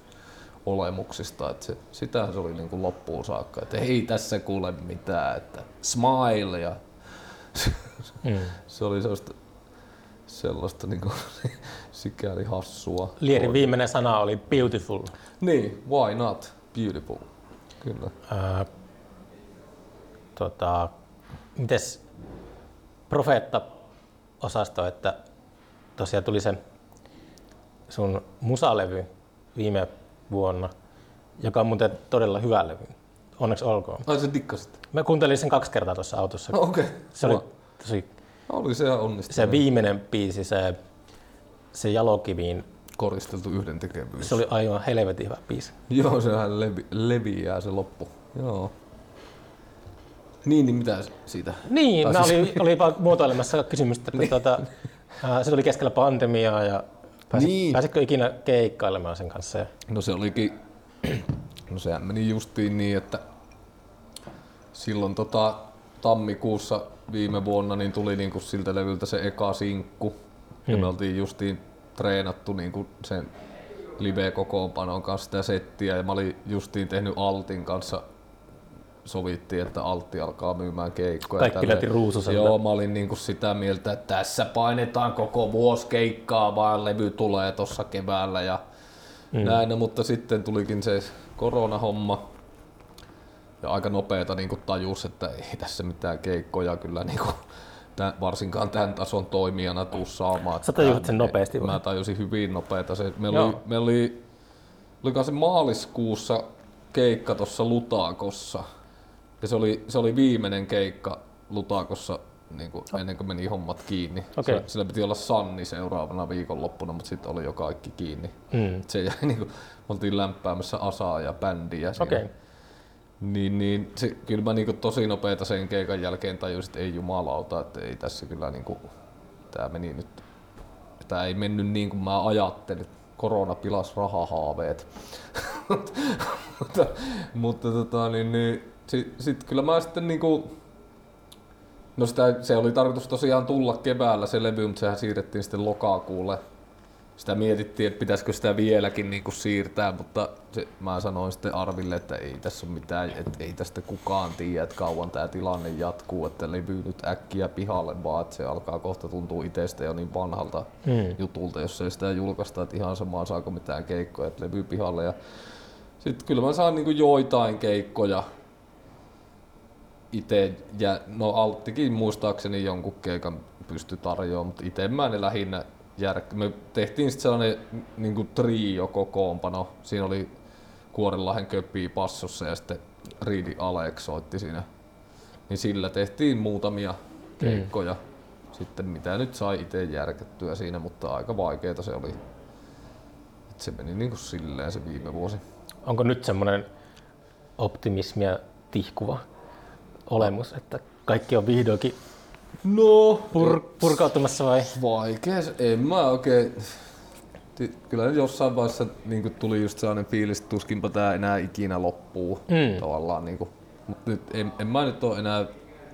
olemuksista, että se, sitähän se oli niin kuin loppuun saakka, että ei tässä kuule mitään, että smile ja mm. se oli sellaista, sellaista niin kuin sikäli hassua. Learyn viimeinen sana oli beautiful. Niin, why not beautiful? Kyllä. Äh, tota, mites Profeetta-osasto, että tosiaan tuli se sun musalevy viime vuonna, joka on muuten todella hyvä levy. Onneksi olkoon. Ai se dikkasit? Mä kuuntelin sen kaksi kertaa tuossa autossa. No, okay. Se oli tosi... Oli se onnistunut. Se viimeinen biisi, se, se Jalokiviin koristeltu yhdentekevyys. Se oli aivan helvetin hyvä biisi. Joo, sehän levi, leviää se loppu. Joo. Niin, niin mitä siitä? Niin, mä olin, olin vaan muotoilemassa kysymystä, että tuota, se tuli keskellä pandemiaa ja pääsit, niin. pääsitkö ikinä keikkailemaan sen kanssa? Ja... No se olikin, no sehän meni justiin niin, että silloin tota, tammikuussa viime vuonna niin tuli niinku siltä levyltä se eka sinkku hmm. ja me oltiin justiin treenattu niinku sen live-kokoonpanon kanssa sitä settiä ja mä olin justiin tehnyt Altin kanssa sovittiin, että Altti alkaa myymään keikkoja. Kaikki lähti ruususelle. Joo, mä olin niin kuin sitä mieltä, että tässä painetaan koko vuosi keikkaa, vaan levy tulee tuossa keväällä ja mm. näin. Mutta sitten tulikin se koronahomma ja aika nopeeta niin kuin tajus, että ei tässä mitään keikkoja kyllä niin kuin Tän, varsinkaan tämän tason toimijana tuu saamaan. Sä tajusit sen nopeasti? Mä tajusin hyvin nopeeta. Se, me oli, me oli, olikaan se maaliskuussa keikka tuossa Lutaakossa. Ja se oli, se oli viimeinen keikka Lutaakossa niin kuin ennen kuin meni hommat kiinni. Okay. Se, sillä piti olla Sanni seuraavana viikonloppuna, mutta sitten oli jo kaikki kiinni. Mm. Se jäi, niin kuin, oltiin lämpäämässä asaa ja bändiä siinä. Okay. Niin, niin se, kyllä mä niinku tosi nopeeta sen keikan jälkeen tajusin, että ei jumalauta, että ei tässä kyllä niinku, tää meni nyt, tää ei mennyt niin kuin mä ajattelin, korona pilas rahahaaveet. mutta mutta tota, niin, niin, sit, sit kyllä mä sitten niinku, no sitä, se oli tarkoitus tosiaan tulla keväällä se levy, mutta sehän siirrettiin sitten lokakuulle. Sitä mietittiin, että pitäisikö sitä vieläkin niin kuin siirtää, mutta se, mä sanoin sitten Arville, että ei tässä ole mitään, että ei tästä kukaan tiedä, että kauan tämä tilanne jatkuu, että levy nyt äkkiä pihalle, vaan että se alkaa kohta tuntua itsestä jo niin vanhalta hmm. jutulta, jos ei sitä julkaista, että ihan samaan saako mitään keikkoja, että levy pihalle. Ja sitten kyllä mä saan niin kuin joitain keikkoja itse, ja no Alttikin muistaakseni jonkun keikan pysty tarjoamaan, mutta itse mä ne lähinnä Järk- me tehtiin sitten sellainen niinku trio-kokoonpano. Siinä oli Kuorenlahden Köpi passossa ja sitten Riidi Alex soitti siinä. Niin sillä tehtiin muutamia keikkoja. Mm. Sitten mitä nyt sai itse järkättyä siinä, mutta aika vaikeeta se oli. Et se meni niinku silleen se viime vuosi. Onko nyt semmoinen optimismia tihkuva olemus, että kaikki on vihdoinkin No, pur, purkautumassa vai? Vaikees, en mä oikein. Kyllä jossain vaiheessa niinku tuli just sellainen fiilis, että tuskinpa tää enää ikinä loppuu mm. tavallaan niinku. Mut nyt en, en mä nyt oo enää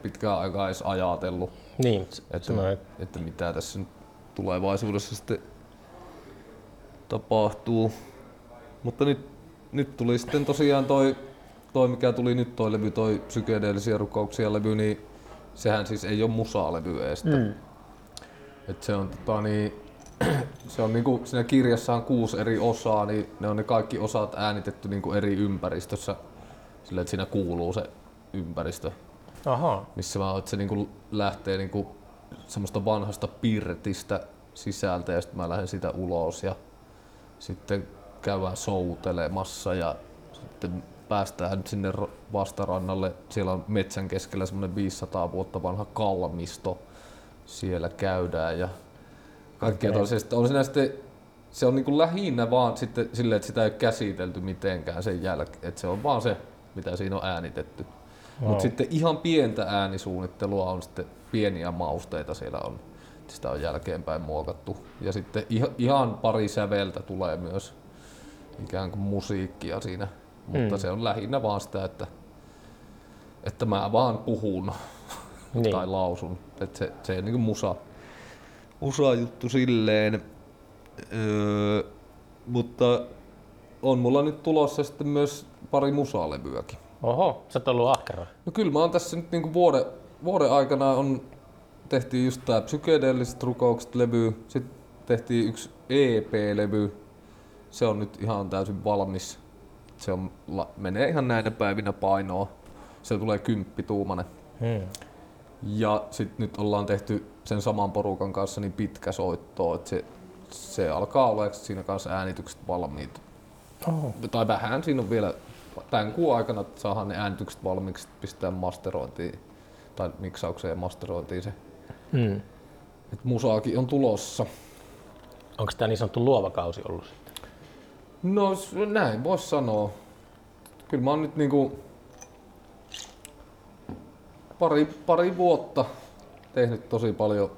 pitkään aikaa edes ajatellut. Niin, että, että mitä tässä nyt tulevaisuudessa sitten tapahtuu. Mutta nyt nyt tuli sitten tosiaan toi toi mikä tuli nyt toi levy, toi psykedeellisiä rukouksia levy, niin sehän siis ei ole musaa-levy ees. Mm. Et se on tota niin, se on niinku siinä kirjassa on kuusi eri osaa, niin ne on ne kaikki osat äänitetty niinku eri ympäristössä. Sillä että siinä kuuluu se ympäristö. Aha. Missä vaan että se niinku lähtee niinku semmoista vanhasta pirtistä sisältä ja sitten mä lähden sitä ulos ja sitten käydään soutelemassa ja sitten päästään sinne vastarannalle. Siellä on metsän keskellä semmoinen viisisataa vuotta vanha kalmisto. Siellä käydään ja kaikkea okay. toisesta. On siinä sitten, se on niin kuin lähinnä vaan sitten silleen, että sitä ei ole käsitelty mitenkään sen jälkeen. Että se on vaan se, mitä siinä on äänitetty. Wow. Mutta sitten ihan pientä äänisuunnittelua on sitten, pieniä mausteita siellä on. Sitä on jälkeenpäin muokattu. Ja sitten ihan pari säveltä tulee myös ikään kuin musiikkia siinä. Mutta mm. se on lähinnä vaan sitä, että, että mä vaan puhun niin. tai lausun. Et se, se ei ole niin musa, musa juttu silleen. Öö, mutta on mulla nyt tulossa sitten myös pari musalevyäkin. Oho, sä oot ollut ahkera. No kyllä mä oon tässä nyt niin vuoden, vuoden aikana on, tehtiin just tää psykedeelliset rukoukset -levy. Sitten tehtiin yksi E P-levy. Se on nyt ihan täysin valmis. Se on, menee ihan näinä päivinä painoon. Se tulee kymppituumainen. Hmm. Ja sit nyt ollaan tehty sen saman porukan kanssa niin pitkä soittoa, että se, se alkaa olla siinä kanssa äänitykset valmiit. Oh. Tai vähän siinä on vielä, tämän kuun aikana saadaan ne äänitykset valmiiksi, pistää masterointiin tai miksaukseen ja masterointiin se. Hmm. Et musaakin on tulossa. Onko tämä niin sanottu luova kausi ollut sitten? No näin vois sanoa. Kyllä mä oon nyt niinku pari, pari vuotta tehnyt tosi paljon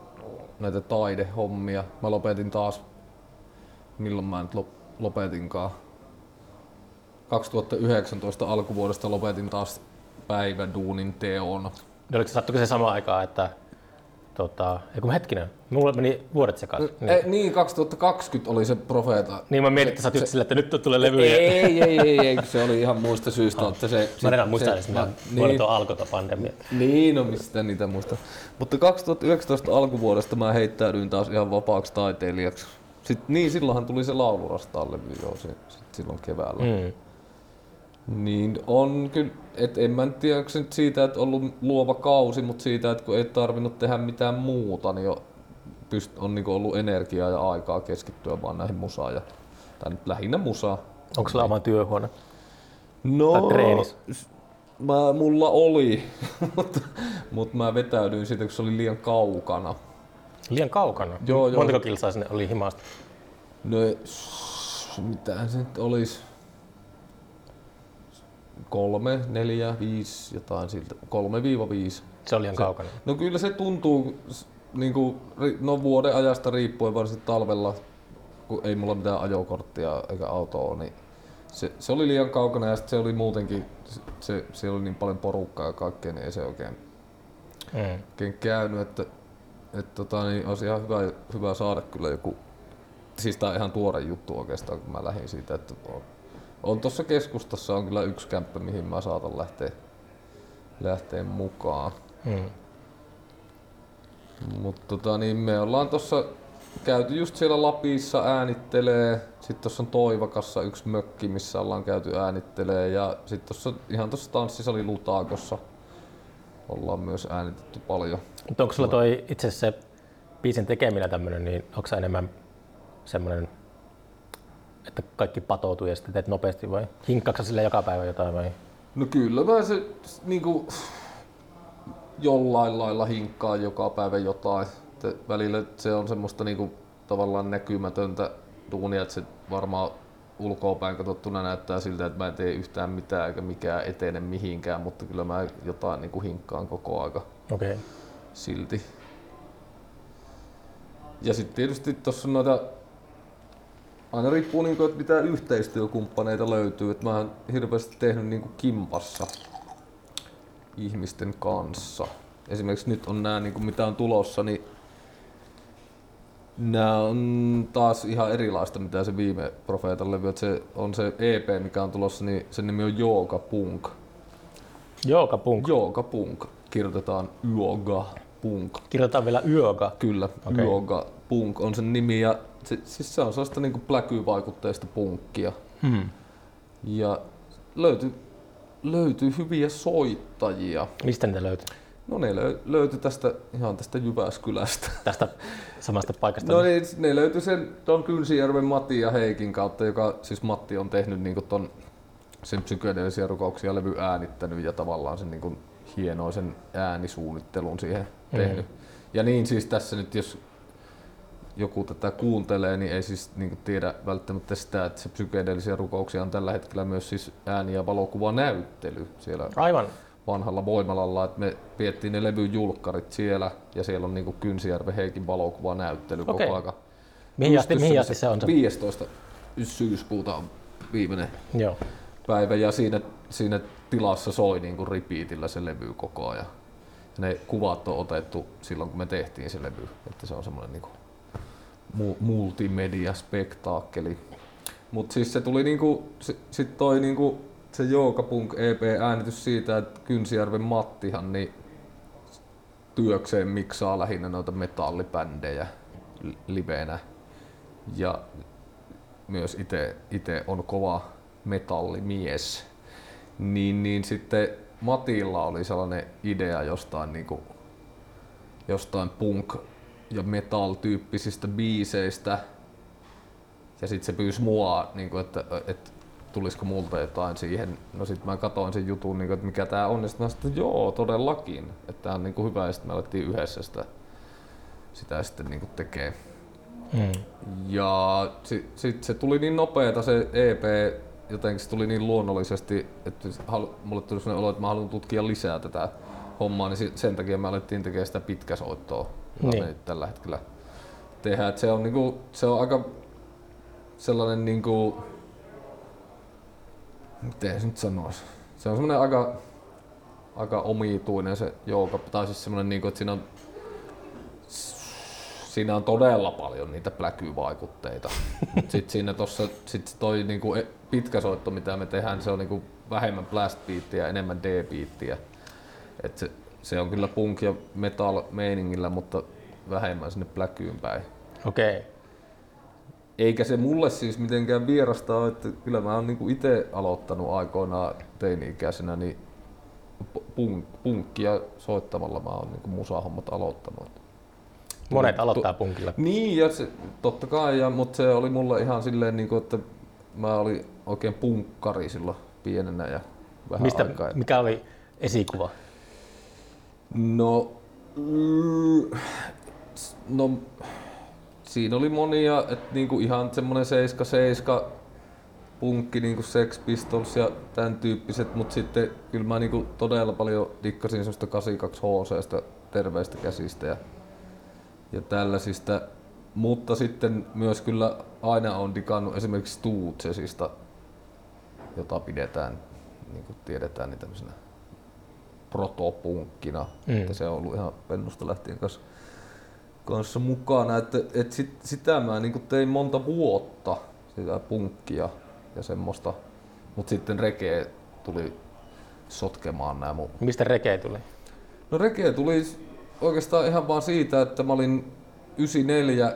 näitä taidehommia. Mä lopetin taas, milloin mä nyt lopetinkaan. kaksituhattayhdeksäntoista alkuvuodesta lopetin taas päiväduunin teon. Sattuiko se samaan aikaan, että Tota, eiku hetkinen, mulla meni vuodet sekaisin. Niin. niin, kaksituhattakaksikymmentä oli se Profeeta. Niin mä mietin, että sä oot yksillä, että nyt tulee levyjä. Ei, ei, ei, ei, se oli ihan muista syystä. Että se, mä en enää muista edes, mitä vuodet on alkoita pandemia. Niin, no mistä niitä muista. Mutta kaksituhattayhdeksäntoista alkuvuodesta mä heittäydyin taas ihan vapaaksi taiteilijaksi. Sitten, niin, silloinhan tuli se Laulurastaan levy jo se, silloin keväällä. Mm. Niin on kyllä, et en mä tiedä, onko se nyt siitä, että on ollut luova kausi, mutta siitä, että kun ei tarvinnut tehdä mitään muuta, niin jo pyst- on niin ollut energiaa ja aikaa keskittyä vaan näihin musaan. Ja, tai nyt lähinnä musaa. Onko sulla oma työhuone? No, tai treenis? Mä, mulla oli, mutta mut mä vetäydyin siitä, kun se oli liian kaukana. Liian kaukana? Joo, joo. Montako kilsaa sinne oli himasta? No, mitähän se nyt olisi? Kolme, neljä, viisi, jotain siltä. Kolme viiva viisi. Se on liian se, kaukana. No kyllä se tuntuu niin kuin, no vuoden ajasta riippuen, varsinkin talvella, kun ei mulla mitään ajokorttia eikä autoa, niin se, se oli liian kaukana ja se oli muutenkin, se, se oli niin paljon porukkaa ja kaikkea, niin ei se oikein, mm. oikein käynyt. Että, et, tota, niin olisi ihan hyvä, hyvä saada kyllä joku, siis tää on ihan tuore juttu oikeastaan, kun mä lähdin siitä, että on tuossa keskustassa on kyllä yksi kämppä, mihin mä saatan lähteä, lähteä mukaan. Hmm. Mutta tota, niin me ollaan tuossa käyty just siellä Lapissa äänittelee. Sitten tuossa on Toivakassa yksi mökki, missä ollaan käyty äänittelee. Ja sitten tuossa ihan tuossa tanssisali Lutaakossa ollaan myös äänitetty paljon. Mutta onko sulla toi itse asiassa se biisin tekeminen tämmönen, niin onko se enemmän semmoinen, että kaikki patoutuu ja sitten teet nopeasti vai hinkkaatko sille joka päivä jotain vai? No kyllä mä se niinku jollain lailla hinkkaan joka päivä jotain. Et välillä se on semmoista niinku tavallaan näkymätöntä duunia, että se varmaan ulkoopäin katsottuna näyttää siltä, että mä en tee yhtään mitään eikä mikään etene mihinkään, mutta kyllä mä jotain niinku hinkkaan koko aika. Okei. Okay. Silti. Ja sitten tietysti tuossa noita aina riippuu, niin kuin, että mitä yhteistyökumppaneita löytyy. Että mä oon hirveästi tehnyt niin kuin kimpassa ihmisten kanssa. Esimerkiksi nyt on nämä, niin kuin mitä on tulossa, niin nämä on taas ihan erilaista, mitä se viime Profeetan levy. Että se on se E P, mikä on tulossa, niin sen nimi on Jouka Punk. Jouka Punk? Jouka Punk. Kirjoitetaan Yoga Punk. Kirjoitetaan vielä Yoga? Kyllä, okay. Yoga Punk on sen nimi. Ja Se, siis se on sellaista niinku pläkyvaikutteista punkkia. Hmm. Ja löytyy löytyy hyviä soittajia. Mistä niitä löytyy? No ne löytyy tästä ihan tästä Jyväskylästä. Tästä samasta paikasta. No ne, ne löytyy sen ton Kynsijärven Matin ja Heikin kautta, joka siis Matti on tehnyt niinku ton sen psykedeellisiä rukouksia levy äänittänyt ja tavallaan sen niinku hienoisen äänisuunnittelun siihen tehnyt. Hmm. Ja niin siis tässä nyt jos joku tätä kuuntelee, niin ei siis niin tiedä välttämättä sitä, että se psykedeellisiä rukouksia on tällä hetkellä myös siis ääni- ja valokuvanäyttely siellä aivan vanhalla voimalalla. Että me viettiin ne levyn julkkarit siellä ja siellä on niin Kynsijärven Heikin valokuvanäyttely okay. Koko aika. Mihin asti, mihin asti se on? Se? viidestoista syyskuuta on viimeinen joo. päivä ja siinä, siinä tilassa soi niin repeatillä se levy koko ajan. Ja ne kuvat on otettu silloin, kun me tehtiin se levy, että se on semmoinen niin multimedia-spektaakkeli. Mut siis se tuli niinku, se, sit toi niinku se Jouka Punk E P-äänitys siitä, että Kynsijärven Mattihan niin työkseen miksaa lähinnä noita metallibändejä livenä. Ja myös ite, ite on kova metallimies. Niin, niin sitten Matilla oli sellainen idea jostain, niinku, jostain punk ja metal-tyyppisistä biiseistä. Ja sitten se pyysi mua, niin kuin, että, että tulisiko multa jotain siihen. No sitten mä katsoin sen jutun, niin kuin, että mikä tää on. Ja sitten mä sanoin, että joo, todellakin. Että tää on niin kuin hyvä. Ja sitten me alettiin yhdessä sitä, sitä sitten niin kuin tekee. Hmm. Ja sitten sit se tuli niin nopeeta se E P. Jotenkin se tuli niin luonnollisesti, että mulle tuli sellainen olo, että mä haluan tutkia lisää tätä hommaa. Niin sen takia me alettiin tekemään sitä pitkäsoittoa. Niin. Me tällä hetkellä tehdään. Se on, niinku, se on aika sellainen, niinku, miten se nyt sanoisi, se on semmoinen aika, aika omituinen se jouka, tai siis semmoinen, niinku, että siinä on siinä on todella paljon niitä pläkyvaikutteita. Mut sit siinä tossa sit toi niinku pitkä soitto mitä me tehdään, se on niinku vähemmän blast-biittiä ja enemmän D-biittiä. Et se, se on kyllä punk- ja metal-meiningillä, mutta vähemmän sinne pläkyyn päin. Okei. Okay. Eikä se mulle siis mitenkään vierasta ole, että kyllä mä oon niinku itse aloittanut aikoinaan teini-ikäisenä, niin punk, punkkia soittamalla mä oon niinku musahommat aloittanut. Monet aloittaa punkilla. Niin, ja se, totta kai, ja, mutta se oli mulle ihan silleen, niin kuin, että mä olin oikein punkkari silloin pienenä ja vähän mistä, aikaa. Mikä oli esikuva? No, mm, no siinä oli monia, että niinku ihan semmoinen seitsemän seitsemän punkki, niinku Sex Pistols ja tämän tyyppiset, mutta sitten kyllä mä niinku todella paljon dikkasin semmoista kahdeksankymmentäkaksi H C:stä, terveistä käsistä ja ja tällaisista, mutta sitten myös kyllä aina on digannut esimerkiksi Stoogesista, jota pidetään, niin kuin tiedetään, niin tämmöisenä protopunkkina, mm. että se on ollut ihan pennusta lähtien kanssa, kanssa mukana, että, että sit, sitä mä niin kuin tein monta vuotta, sitä punkkia ja semmoista, mutta sitten reggae tuli sotkemaan nämä mun. Mistä reggae tuli? No reggae tuli oikeastaan ihan vaan siitä, että mä olin yhdeksänkymmentäneljä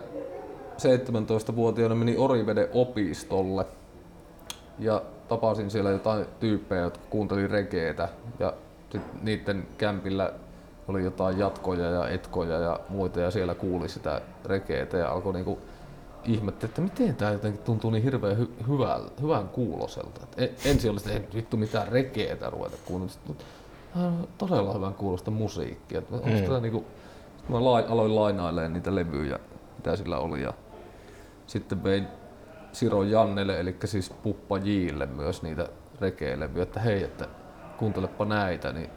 seitsemäntoistavuotiaana menin Oriveden opistolle ja tapasin siellä jotain tyyppejä, jotka kuunteli regeetä ja sit niiden kämpillä oli jotain jatkoja ja etkoja ja muita ja siellä kuuli sitä regeetä ja alkoi niinku ihmettä, että miten tää jotenkin tuntuu niin hirveän hy- hyvän, hyvän kuuloselta. Et ensin oli sitä, ei vittu mitään regeetä ruveta kuuntelemaan. Todella hyvän kuulosta musiikkia. Mm. Niinku, mä aloin lainailemaan niitä levyjä, mitä sillä oli. Ja sitten vein Siro Jannelle, eli siis Puppa Jille myös niitä reggae-levyjä, että hei, että kuuntelepa näitä. Niin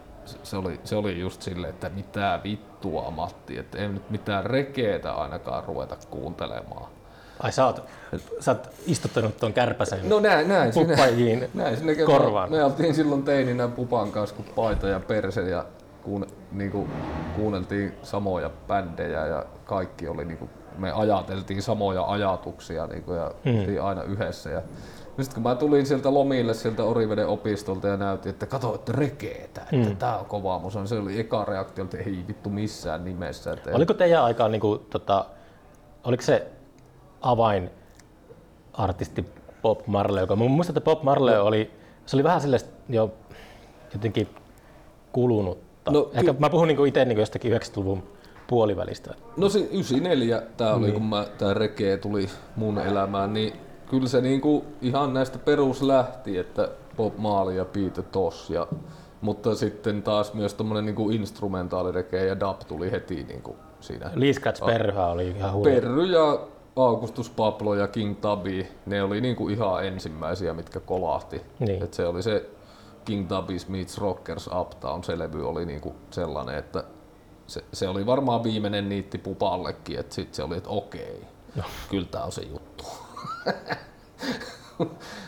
se, oli, se oli just silleen, että mitä vittua Matti, että ei nyt mitään reggaetä ainakaan ruveta kuuntelemaan. Ai sä oot, sä oot istuttanut tuon kärpäsen no näin, näin, Puppajiin korvaan. Me oltiin silloin teininä Pupan kanssa kun paita ja perse ja kuun, niinku, kuunneltiin samoja bändejä ja kaikki oli niinku, me ajateltiin samoja ajatuksia niinku, ja mm. oltiin aina yhdessä. Ja sitten kun mä tulin sieltä lomille sieltä Oriveden opistolta ja näytin, että kato, että regeetä, että mm. tää on kovaa musa, se oli eka reaktio, että ei vittu missään nimessä. Että oliko teidän aikaan, niinku, tota, oliko se avain artisti Bob Marley, joka mun muistaa, että Bob Marley oli, se oli vähän silleen jo jotenkin kulunutta. No, ehkä ky- mä puhun niinku itse niinku jostakin yhdeksänkymmentäluvun puolivälistä. No se yhdeksänkymmentäneljä tää oli, niin. Kun mä, tää reggae tuli mun elämään, niin kyllä se niinku ihan näistä perus lähti, että Bob Marley ja Peter Tosh, ja, mutta sitten taas myös tommonen niinku instrumentaalireggae ja dub tuli heti niinku siinä. Lee Scratch Perry oli ihan huono. Perry ja Augustus Pablo ja King Tubby, ne oli niinku ihan ensimmäisiä, mitkä kolahti. Niin. Et se oli se King Tubby's Meets Rockers Uptown, se levy oli niinku sellainen, että se, se oli varmaan viimeinen niitti Pupallekin, että sit se oli, että okei, no. Kyllä tää on se juttu.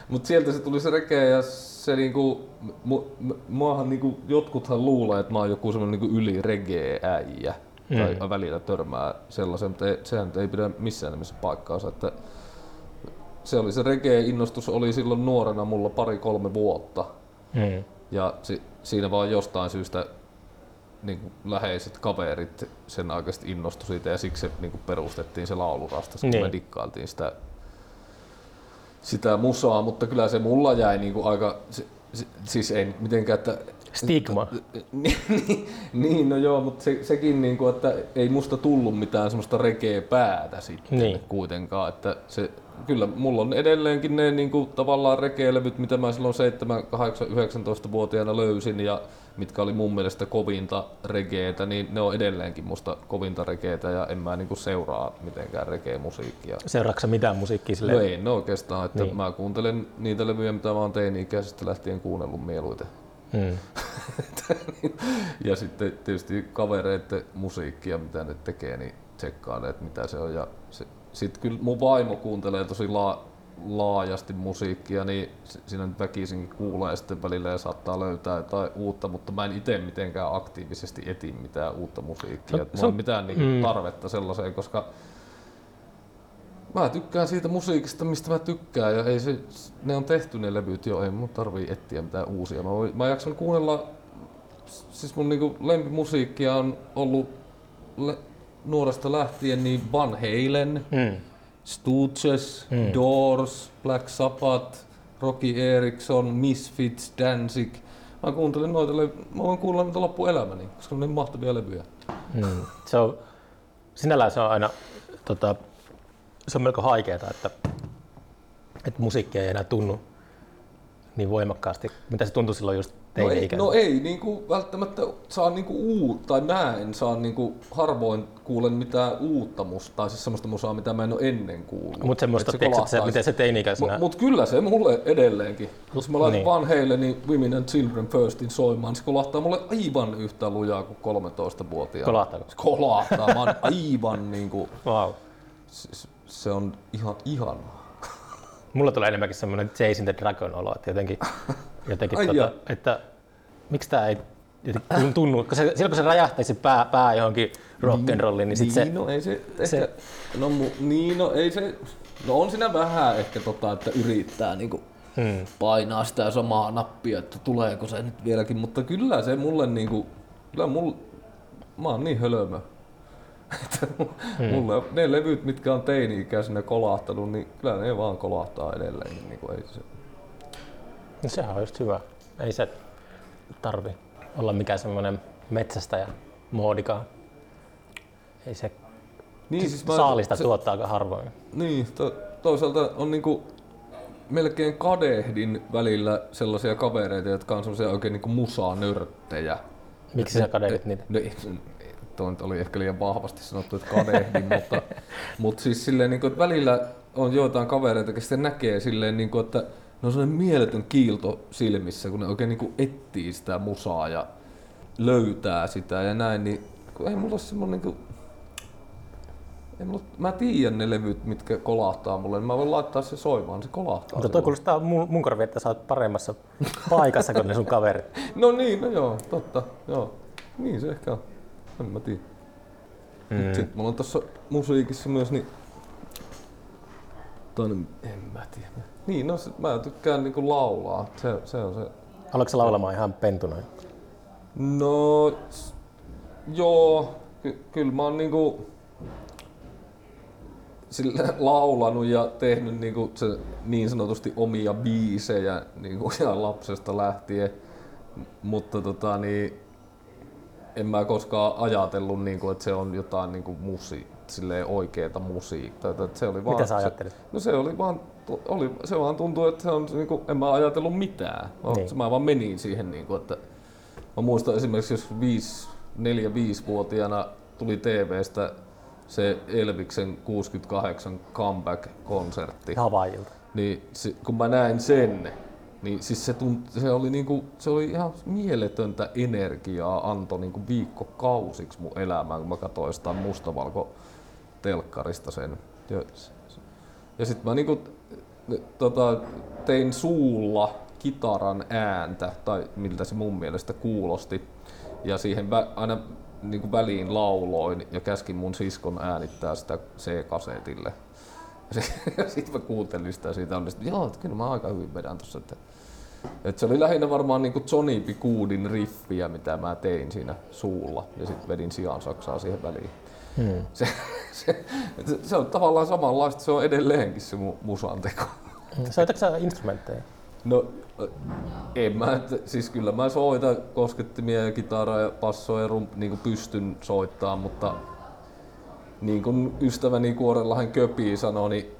Mut sieltä se tuli se reggae ja se niinku, mu, muahan niinku, jotkuthan luulee, että mä oon joku semmonen niinku yli reggae-äijä. Tai mm. välillä törmää sellaisen, mutta sehän ei pidä missään nimessä paikkaansa. Että se oli se reggae-innostus oli silloin nuorena mulla pari-kolme vuotta. Mm. Ja si- siinä vaan jostain syystä niin läheiset kaverit sen aikaisesti innostui siitä ja siksi se, niin perustettiin se laulurastas, kun niin. Me dikkailtiin sitä, sitä musaa. Mutta kyllä se mulla jäi niin aika... Si- si- siis ei mitenkään, että... Stigma. Niin, no joo, mutta se, sekin, niin kuin, että ei musta tullut mitään semmoista reggae-päätä sitten niin. Kuitenkaan. Että se, kyllä mulla on edelleenkin ne niin kuin, tavallaan reggae-levyt, mitä mä silloin seitsemän, kahdeksan, yhdeksäntoistavuotiaana löysin ja mitkä oli mun mielestä kovinta reggaetä, niin ne on edelleenkin musta kovinta reggaetä ja en mä niin kuin, seuraa mitenkään reggae-musiikkia. Seuraatko sä mitään musiikkia silleen? No ei, no oikeastaan. Että niin. Mä kuuntelen niitä levyjä, mitä mä oon teini-ikäisestä lähtien kuunnellut mieluiten. Hmm. Ja sitten tietysti kavereiden musiikkia, mitä ne tekee, niin tsekkaan, että mitä se on. Ja se, sit kyllä mun vaimo kuuntelee tosi la- laajasti musiikkia, niin siinä nyt väkisinkin kuulee sitten välillä ja saattaa löytää jotain uutta, mutta mä en itse mitenkään aktiivisesti eti mitään uutta musiikkia. No, mulla on mitään niinku mm. tarvetta sellaiseen, koska mä tykkään siitä musiikista, mistä mä tykkään, ja ei se, ne on tehty ne levyt jo, ei mun tarvii etsiä mitään uusia. Mä, mä jaksan kuunnella, siis mun niinku lempimusiikkia on ollut le, nuoresta lähtien niin Van Halen, mm. Stooges, mm. Doors, Black Sabbath, Roky Erickson, Misfits, Danzig. Mä kuuntelin noita levyjä, mä voin kuunnella niitä loppuelämäni, koska ne on niin mahtavia levyjä. Mm. So, sinällään se on aina tota, se on melko haikeeta, että, että musiikkia ei enää tunnu niin voimakkaasti. Mitä se tuntui silloin just teille no ikään? No ei niinku, välttämättä saa niinku uutta, tai mä en saa niinku, harvoin kuulen mitään uutta musta, tai siis semmoista musaa, mitä mä en ole ennen kuullut. Mutta semmoista, se tiedätkö, se, miten se teini-ikäisenä? Mutta mut kyllä se mulle edelleenkin. Jos mä laitan niin. Van Haleni Women and Children Firstin soimaan, niin se kolahtaa mulle aivan yhtä lujaa kuin kolmetoistavuotiaana. Kolahtaako? Se kolahtaa, mä oon aivan niinku... Wow. Siis, se on ihan ihanaa. Mulla tulee enemmänkin semmoinen Jason the Dragon olo, että jotenkin, jotenkin tuota, että miksi tää ei jotenkin tunnu, koska silloin kun se räjähtäisi pää, pää johonkin rock'n'rolliin, niin sit se... Niin, no ei se, ehkä, se no, niin, no ei se, no on siinä vähän ehkä tota, että yrittää niinku hmm. painaa sitä samaa nappia, että tuleeko se nyt vieläkin, mutta kyllä se mulle niinku, kyllä mulle, mä oon niin hölmö. Mulle hmm. ne levyt, mitkä on teini-ikäisenä kolahtanut, niin kyllä ne vaan kolahtaa edelleen. Niin kuin ei se... No sehän on just hyvä. Ei se tarvi olla mikään semmoinen metsästäjä moodikaan. Ei se niin, siis saalista se... tuottaa aika harvoin. Niin, to, toisaalta on niinku melkein kadehdin välillä sellaisia kavereita, jotka on semmoisia oikein niinku musanörttejä. Miksi sä kadehdit niitä? Tuo nyt oli ehkä liian vahvasti sanottu, että kadehdin, mutta, mutta siis silleen, että välillä on joitain kavereita, jotka sitten näkee silleen, että ne on sellainen mieletön kiilto silmissä, kun ne oikein etsii sitä musaa ja löytää sitä ja näin, niin ei mulla ole semmoinen... Ei mulla, mä tiedän ne levyt, mitkä kolahtaa mulle, niin mä voin laittaa se soimaan, se kolahtaa. Mutta toi kuulostaa mun, mun korviin, että sä oot paremmassa paikassa kuin ne sun kaverit. No niin, no joo, totta, joo. Niin se ehkä on. En mä tiedä. Mm. Sitten mulla on tossa musiikissa myös niin... Toinen... En mä tiedä. Niin, no se, mä tykkään niinku laulaa. Se, se on se... Aloitko sä laulamaan ihan pentuna? No... Joo. Ky- kyllä mä oon niinku... Sillä laulanut ja tehnyt niinku se niin sanotusti omia biisejä niinku ihan lapsesta lähtien. Mutta tota niin... En mä koskaan ajatellut, että se on jotain musi- silleen oikeeta musiikkaa. Se oli vaan, mitä sä ajattelit? No se oli vaan, oli, se vaan tuntui, että se on, en mä ajatellut mitään. Niin. Mä vaan menin siihen. Että mä muistan esimerkiksi, jos viisi, neljä, viisivuotiaana tuli T V:stä se Elviksen kuusikymmentäkahdeksan comeback-konsertti. Havaijilta. Niin kun mä näin sen, niin siis se, tunt, se, oli niinku, se oli ihan mieletöntä energiaa, antoi niinku viikkokausiksi mun elämään, kun mä katsoin sitä mustavalko-telkkarista sen. Ja, ja sit mä niinku, tota, tein suulla kitaran ääntä, tai miltä se mun mielestä kuulosti, ja siihen vä, aina niinku väliin lauloin ja käskin mun siskon äänittää sitä C-kasetille. Sitten mä kuuntelin sitä ja siitä oli, että joo, kyllä mä aika hyvin vedän tuossa. Että, että se oli lähinnä varmaan niin kuin Johnny B. Gooden riffiä, mitä mä tein siinä suulla. Ja sitten vedin sijaan saksaa siihen väliin. Hmm. Se, se, se, se on tavallaan samanlaista, se on edelleenkin se mu- musanteko. Soitatko sä instrumentteja? No, en mä, siis kyllä mä soitan koskettimia ja kitaraa ja passoa ja rump- niin kuin pystyn soittamaan, mutta niin kuin ystäväni Kuorenlahden Köpi sanoi, niin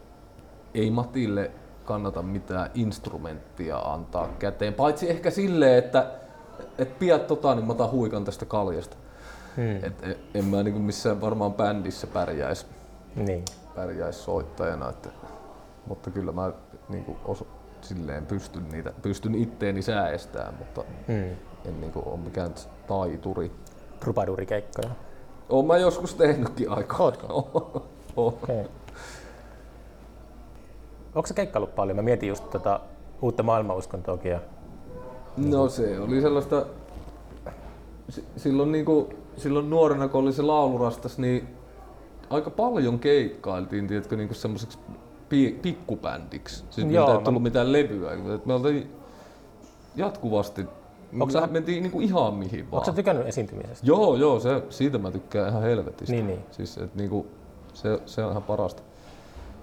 ei Matille kannata mitään instrumenttia antaa käteen. Paitsi ehkä silleen, että et pidä tota, niin mä otan huikan tästä kaljasta. Hmm. Et, et, en mä niin kuin missään varmaan bändissä pärjäisi niin. pärjäis soittajana. Että, mutta kyllä mä niin kuin osu, silleen pystyn, niitä, pystyn itteeni säästämään, mutta hmm. en niin kuin ole mikään taituri. Trupadurikeikkoja. Oon mä joskus tehnytkin aikaa. Ootko? Oon. Okay. Onko se keikkaillut paljon? Mä mietin just tota uutta maailmanuskontoakin. Ja... No se oli sellaista... Silloin, niin kuin, silloin nuorena, kun oli se laulurastas, niin aika paljon keikkailtiin, tiedätkö, niin semmoiseksi pikkubändiksi. Siis meiltä ei tullut mitään levyä. Me oltiin jatkuvasti... Me sä, mentiin niinku ihan mihin vaan. Oletko sä tykännyt esiintymisestä? Joo, joo se, siitä mä tykkään ihan helvetistä. Niin, niin. Siis, et niinku, se, se on ihan parasta.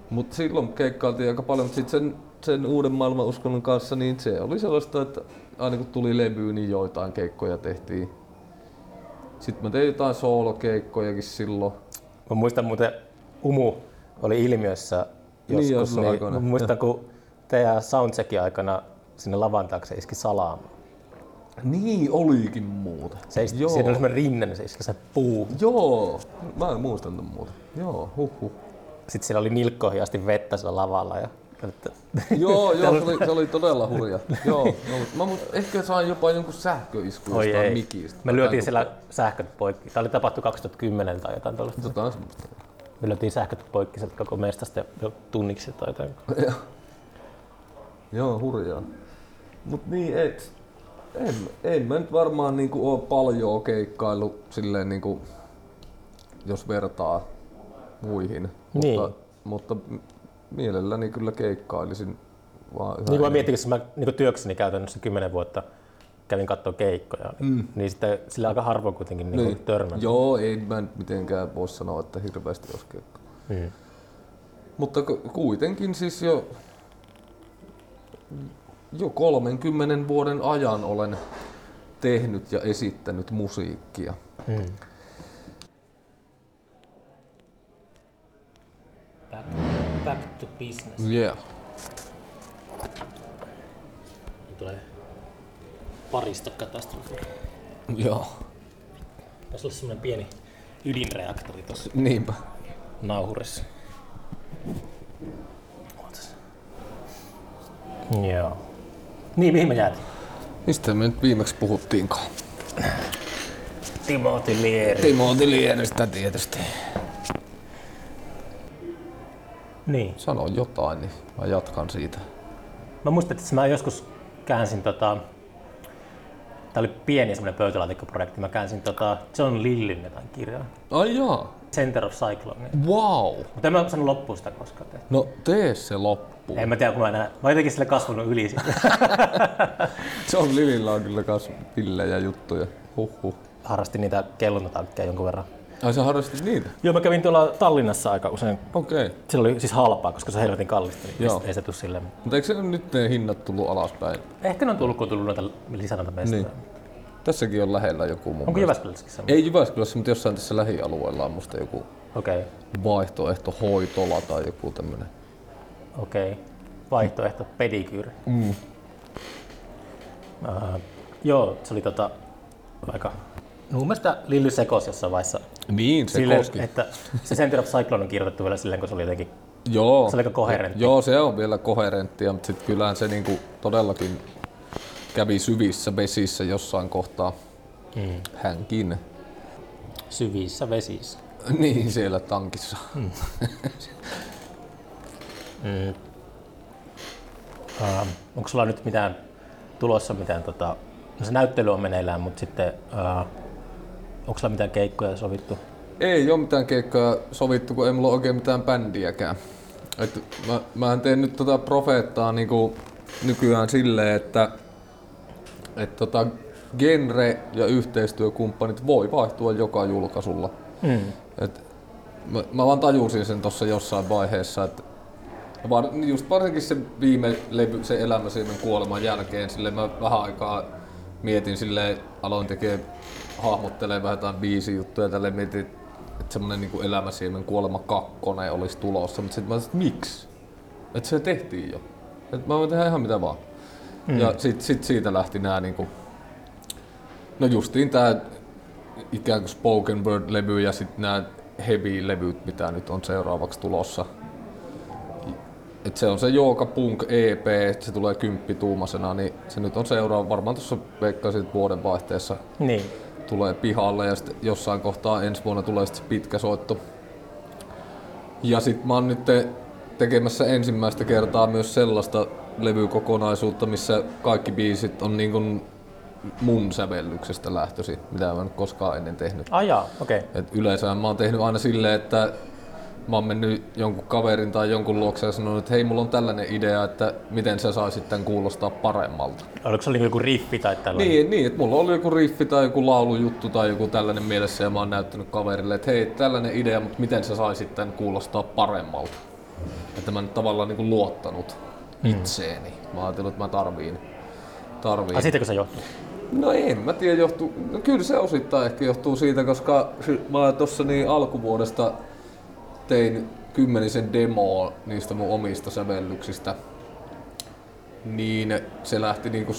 Mut silloin keikkailtiin aika paljon, mutta sit sen, sen uuden maailman uskonnon kanssa niin se oli sellaista, että aina kun tuli levyä, niin joitain keikkoja tehtiin. Sitten mä tein jotain soolokeikkojakin silloin. Mä muistan muuten, Umu oli Ilmiössä joskus. Niin, niin, mä muistan, kun teidän soundcheckin aikana sinne lavan taakse iski salaamaa. Niin olikin muuta. Se ei, siinä oli semmoinen rinne, niin se iski se puu. Joo, mä en muistanut muuta. Joo, huhhuh. Sitten siellä oli nilkkoihin asti vettä sillä lavalla. Ja... Joo, joo se, oli, se oli todella hurja. Joo, mä ehkä sain jopa jonkun sähköiskun jostain mikistä. Me lyötiin siellä sähköt poikki. Tämä oli tapahtu kaksituhattakymmenen tai jotain tuollaista. Jotain semmoista. Me lyötiin sähköt poikki sieltä koko mestasta jo tunniksi tai jotain. Joo, hurjaa. Mut niin, et. En, en mä nyt varmaan niinku ole paljon keikkaillut silleen niinku, jos vertaa muihin, niin. mutta, mutta mielelläni kyllä keikkailisin vaan yhä. Niin mä mietin, kun mä niinku työkseni käytännössä kymmenen vuotta kävin katsoa keikkoja, mm. niin sitten sillä aika harvoin kuitenkin niinku niin. törmännyt. Joo, ei mä nyt mitenkään voi sanoa, että hirveästi olisi keikkaa. Mm. Mutta kuitenkin siis jo... Jo kolmenkymmenen vuoden ajan olen tehnyt ja esittänyt musiikkia. Mm. Back, back to business. Yeah. Tulee parista katastrofia. Joo. Tässä on semmoinen pieni ydinreaktori tuossa. Niinpä. Nauhurissa. Joo. Niin, mihin me jäätiin? Mistä me nyt viimeksi puhuttiinkaan? Timothy Leary. Timothy Learystä tietysti. Niin. Sano jotain, niin mä jatkan siitä. Mä muistan, että mä joskus käänsin tota... Tää oli pieni semmonen pöytälaatikkoprojekti. Mä käänsin tota John Lillyn jotain kirjaa. Ai jaa. Center of Cyclone. Wow. Mutta en mä saanut loppuun sitä koskaan tehty. No tee se loppuun. En mä tiedä, kun mä enää... Mä oon jotenkin sille kasvanut yli siitä. John Lillyllä on kyllä kans pillejä juttuja. Huhhuh. Harrastin niitä kellonotankkeja jonkun verran. Ai sä harrastit niitä? Joo, mä kävin tuolla Tallinnassa aika usein. Okei. Okay. Se oli siis halpaa, koska se on helvetin kallista, niin ei se tule silleen. Mutta eikö se nyt ne hinnat tullut alaspäin? Ehkä ne on tullut, kun on tullut noita lisänäitä mestoja. Niin. Tässäkin on lähellä joku mun. Onko Jyväskylässäkin semmoinen? Ei Jyväskylässä, mutta jossain tässä lähialueella on musta joku okay. vaihtoehto hoitola tai joku tämmönen. Okei. Okay. Vaihtoehto mm. pedikyyri. Mm. Uh, joo, se oli tota aika... No, mun mielestä Lilly sekosi jossain vaiheessa. Niin, se koski. Että se Center of Cyclone on kirjoitettu vielä silleen, kun se oli jotenkin joo, se oli aika koherentti. Joo, se on vielä koherenttia, mutta sit kyllähän se niinku todellakin kävi syvissä vesissä jossain kohtaa. Mm. Hänkin. Syvissä vesissä. Niin, siellä tankissa. Mm. mm. Uh, onko sulla nyt mitään tulossa mitään tota... No, se näyttely on meneillään, mutta sitten... Uh, Onko sulla mitään keikkoja sovittu? Ei ole mitään keikkoja sovittu, kun ei mulla oikein mitään bändiäkään. Et mä, mähän teen nyt tota Profeettaa niinku nykyään silleen, että et tota genre ja yhteistyökumppanit voi vaihtua joka julkaisulla. Mm. Et mä, mä vaan tajusin sen tuossa jossain vaiheessa, että just varsinkin se viime levy, se Elämä Siemen kuoleman jälkeen, silleen mä vähän aikaa mietin silleen, aloin tekee hahmottelee vähän jotain biisijuttuja, tälleen mietin, että semmonen niinku Elämäsiemen kuolema kakkonen olisi tulossa, mutta sitten mä sanoin, että miksi? Että se tehtiin jo. Että mä voin tehdä ihan mitä vaan. Mm. Ja sit, sit siitä lähti nää niinku... No justiin tää ikään kuin spoken word-levy ja sit nää heavy-levyt, mitä nyt on seuraavaksi tulossa. Et se on se Jouka Punk E P, että se tulee kymppituumasena, niin se nyt on seuraava, varmaan tuossa veikkaisin vuodenvaihteessa. Niin. Tulee pihalle ja jossain kohtaa ensi vuonna tulee se pitkä soitto. Ja sit mä oon nyt tekemässä ensimmäistä kertaa myös sellaista levykokonaisuutta, missä kaikki biisit on niin kuin mun sävellyksestä lähtösi, mitä mä en koskaan ennen tehnyt. Ah, jaa, okei. Okay. Yleensä mä oon tehnyt aina silleen, että mä oon mennyt jonkun kaverin tai jonkun luokse ja sanonut, että hei, mulla on tällainen idea, että miten sä saisit tämän kuulostaa paremmalta. Oliko se joku riffi tai tällainen? Niin, niin, että mulla oli joku riffi tai joku laulujuttu tai joku tällainen mielessä ja mä oon näyttänyt kaverille, että hei, tällainen idea, mutta miten sä saisit tämän kuulostaa paremmalta. Että mä en tavallaan niin kuin luottanut itseeni. Mä ajattelin, että mä tarviin. tarviin. Ai siitäkö se johtuu? No en mä tiedä, johtuu. No kyllä se osittain ehkä johtuu siitä, koska mä tuossa niin alkuvuodesta tein kymmenisen demoa niistä mun omista sävellyksistä, niin se lähti niinku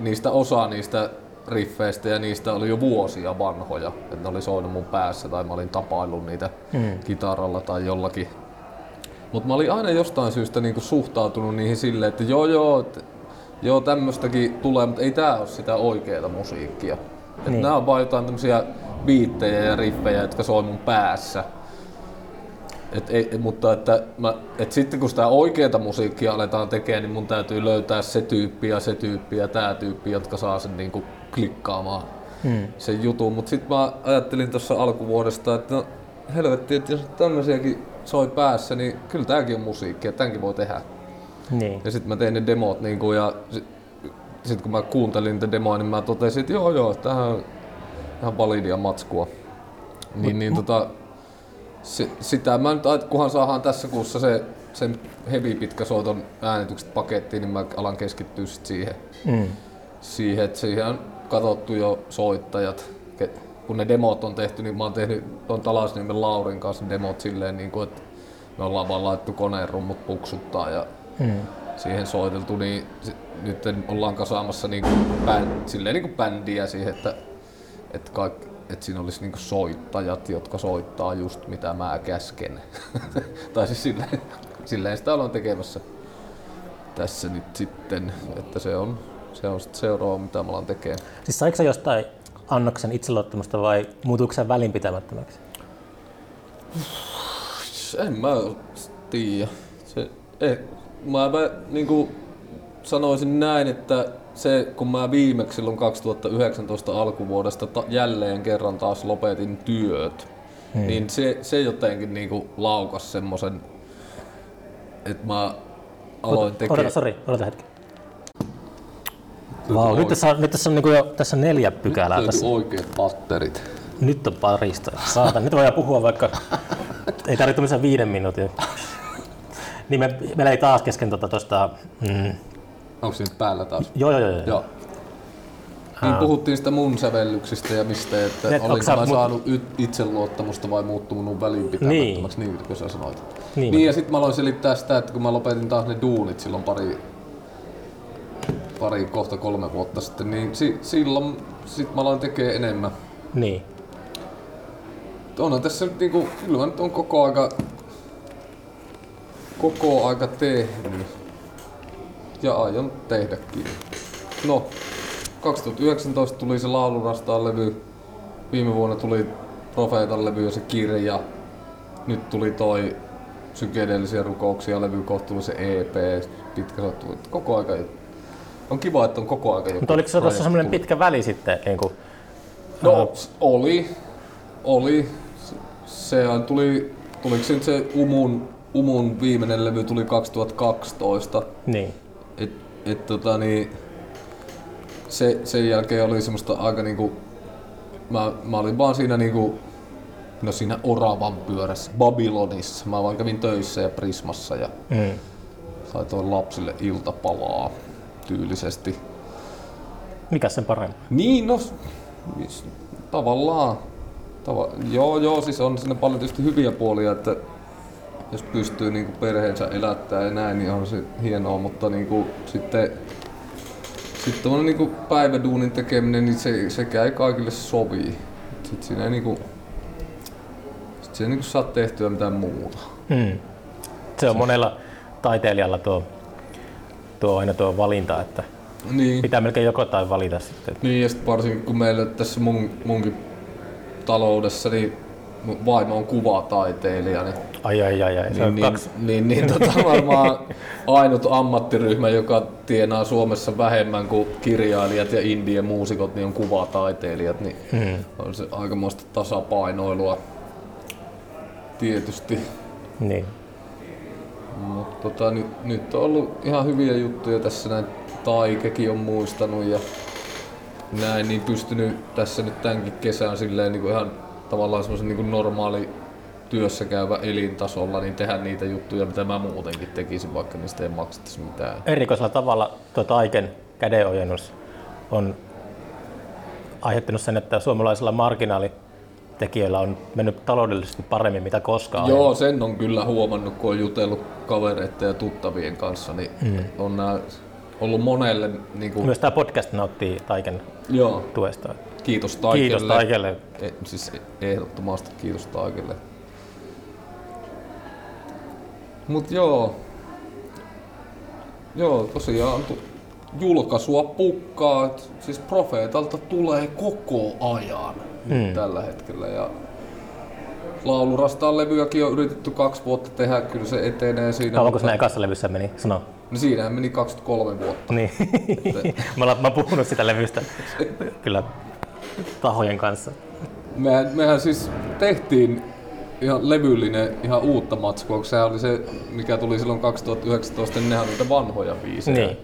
niistä osa niistä riffeistä ja niistä oli jo vuosia vanhoja, että ne oli soinut mun päässä tai mä olin tapaillut niitä mm. kitaralla tai jollakin. Mut mä olin aina jostain syystä niinku suhtautunut niihin silleen, että joo joo, et, joo tämmöstäkin tulee, mutta ei tää oo sitä oikeeta musiikkia. Et niin. Nää on vaan jotain tämmösiä biittejä ja riffejä, jotka soi mun päässä. Et ei, mutta että mä, et sitten kun sitä oikeata musiikkia aletaan tekemään, niin mun täytyy löytää se tyyppi ja se tyyppi ja tää tyyppi, jotka saa sen niinku klikkaamaan hmm. sen jutun. Mutta sitten mä ajattelin tuossa alkuvuodesta, että no helvetti, että jos tämmöisiäkin soi päässä, niin kyllä tääkin on musiikkia, tämänkin voi tehdä. Niin. Ja sitten mä tein ne demot niinku, ja sitten sit kun mä kuuntelin niitä demoja, niin mä totesin, että joo joo, tämähän on ihan validia matskua. Niin, niin, tota, sitä mä nyt, kunhan saadaan tässä kuussa se, sen heavy pitkä soiton äänitykset pakettiin, niin mä alan keskittyä sit siihen. Mm. Siihen, että siihen on katsottu jo soittajat. Kun ne demot on tehty, niin mä oon tehnyt tuon Talasniemen Laurin kanssa demot silleen, niin kun, että me ollaan vaan laittu koneen rummut puksuttaa ja mm. siihen soiteltu, niin nyt ollaan kasaamassa niin kuin bänd, silleen niin kuin bändiä siihen, että, että kaikki että siinä olisi niinku soittajat, jotka soittaa just mitä mä käsken. tai siis silleen, silleen sitä ollaan tekemässä tässä nyt sitten, että se on, se on sitten seuraava, mitä mä ollaan tekemään. Siis saiko sä jostain annoksen itseluottamusta vai muutuiko sä välinpitämättömäksi? En mä tiedä. Se, eh, mä mä niinku sanoisin näin, että se, kun mä viimeksi silloin kaksituhattayhdeksäntoista alkuvuodesta ta- jälleen kerran taas lopetin työt, hmm. niin se, se jotenkin niinku laukas semmosen, että mä aloin tekemään... Odota, sori, odota hetki. Vau, nyt tässä on, nyt tässä on niinku jo tässä on neljä pykälää. Nyt tässä oikeat patterit. Nyt on parista. Saatan, nyt voidaan puhua vaikka... Ei tarvitse missään viiden minuutin. Niin me, meillä ei taas kesken tuota tosta... Mm, onko se nyt päällä taas? Joo, joo, joo. joo. Niin puhuttiin sitä mun sävellyksistä ja mistä, että et, olinko mä mu- saanut itseluottamusta vai muuttunut välinpitämättömäksi, niin kuin sä sanoit. Niin, niin ja sitten mä aloin selittää sitä, että kun mä lopetin taas ne duunit silloin pari, pari kohta kolme vuotta sitten, niin si- silloin sit mä aloin tekee enemmän. Niin. Onhan tässä nyt niinku, kyllä nyt on koko aika, koko aika tehnyt. Ja aion tehdäkin. No, kaksituhattayhdeksäntoista tuli se Laulurastaan levy, viime vuonna tuli Profeetan levy ja se kirja. Nyt tuli toi psykedeellisiä rukouksia levy, kohta tuli se E P, pitkä sattuu. Koko aika on kiva, että on koko aika joku. Mutta oliko se tuossa semmoinen pitkä väli sitten? Niin kuin... No, oli. Oli. Sehän tuli, tuliko se nyt se Umun, Umun viimeinen levy tuli kaksituhattakaksitoista. Niin. Et, et tota niin, se, sen jälkeen oli semmoista aika niinku, mä, mä olin vaan siinä niinku, no siinä oravan pyörässä, Babylonissa. Mä vaan kävin töissä ja Prismassa ja mm. saitoin lapsille iltapalaa tyylisesti. Mikäs sen parempi? Niin no, tavallaan. Tava, joo joo, siis on siinä paljon tietysti hyviä puolia, että jos pystyy niinku perheensä elättämään ja näin, niin on se hienoa, mutta niinku sitten sit niinku päiväduunin tekeminen, niin se, sekään ei kaikille sovi. Sitten siinä ei, niinku, sit siinä ei niinku saa tehtyä mitään muuta. Hmm. Se on se. Monella taiteilijalla tuo, tuo aina tuo valinta, että niin. Pitää melkein joko tai valita sitten. Niin, ja sit varsinkin kun meillä tässä mun, munkin taloudessa, niin vaimo on kuvataiteilija, niin ai ai ai ai. Niin, niin, niin, niin tota varmaan ainut ammattiryhmä, joka tienaa Suomessa vähemmän kuin kirjailijat ja indie muusikot, niin on kuvataiteilijat, niin hmm. on se aikamoista tasapainoilua tietysti. Niin. Mut tota, nyt, nyt on ollut ihan hyviä juttuja tässä, näin Taikekin on muistanut ja näin, niin pystynyt tässä nyt tämänkin kesän silleen niin kuin ihan tavallaan semmoisen niin kuin normaali työssä käyvä elintasolla, niin tehdä niitä juttuja, mitä mä muutenkin tekisin, vaikka niistä ei maksettaisi mitään. Erikoisella tavalla tuo Taiken kädenojennus on aiheuttanut sen, että suomalaisilla marginaalitekijöillä on mennyt taloudellisesti paremmin mitä koskaan. Joo, sen on kyllä huomannut, kun on jutellut kavereiden ja tuttavien kanssa, niin mm. on nämä ollut monelle... Niin kuin... Myös tämä podcast nauttii Taiken Joo. tuesta. Kiitos Taikelle. Kiitos Taikelle. Eh, siis ehdottomasti kiitos Taikelle. Mut joo, joo tosiaan julkaisua pukkaa, siis Profeetalta tulee koko ajan mm. tällä hetkellä. Ja Laulurastaan levyäkin on yritetty kaksi vuotta tehdä, kyllä se etenee siinä. Kauanko mutta... sinä ekassa levyssä meni? Sano. No siinähän meni kaksikymmentäkolme vuotta. Niin, että... mä olen puhunut sitä levystä kyllä tahojen kanssa. Me, mehän siis tehtiin ihan levyllinen ihan uutta matskua, koska sehän oli se, mikä tuli silloin kaksituhattayhdeksäntoista, niin nehän oli niitä vanhoja biisejä. Niin.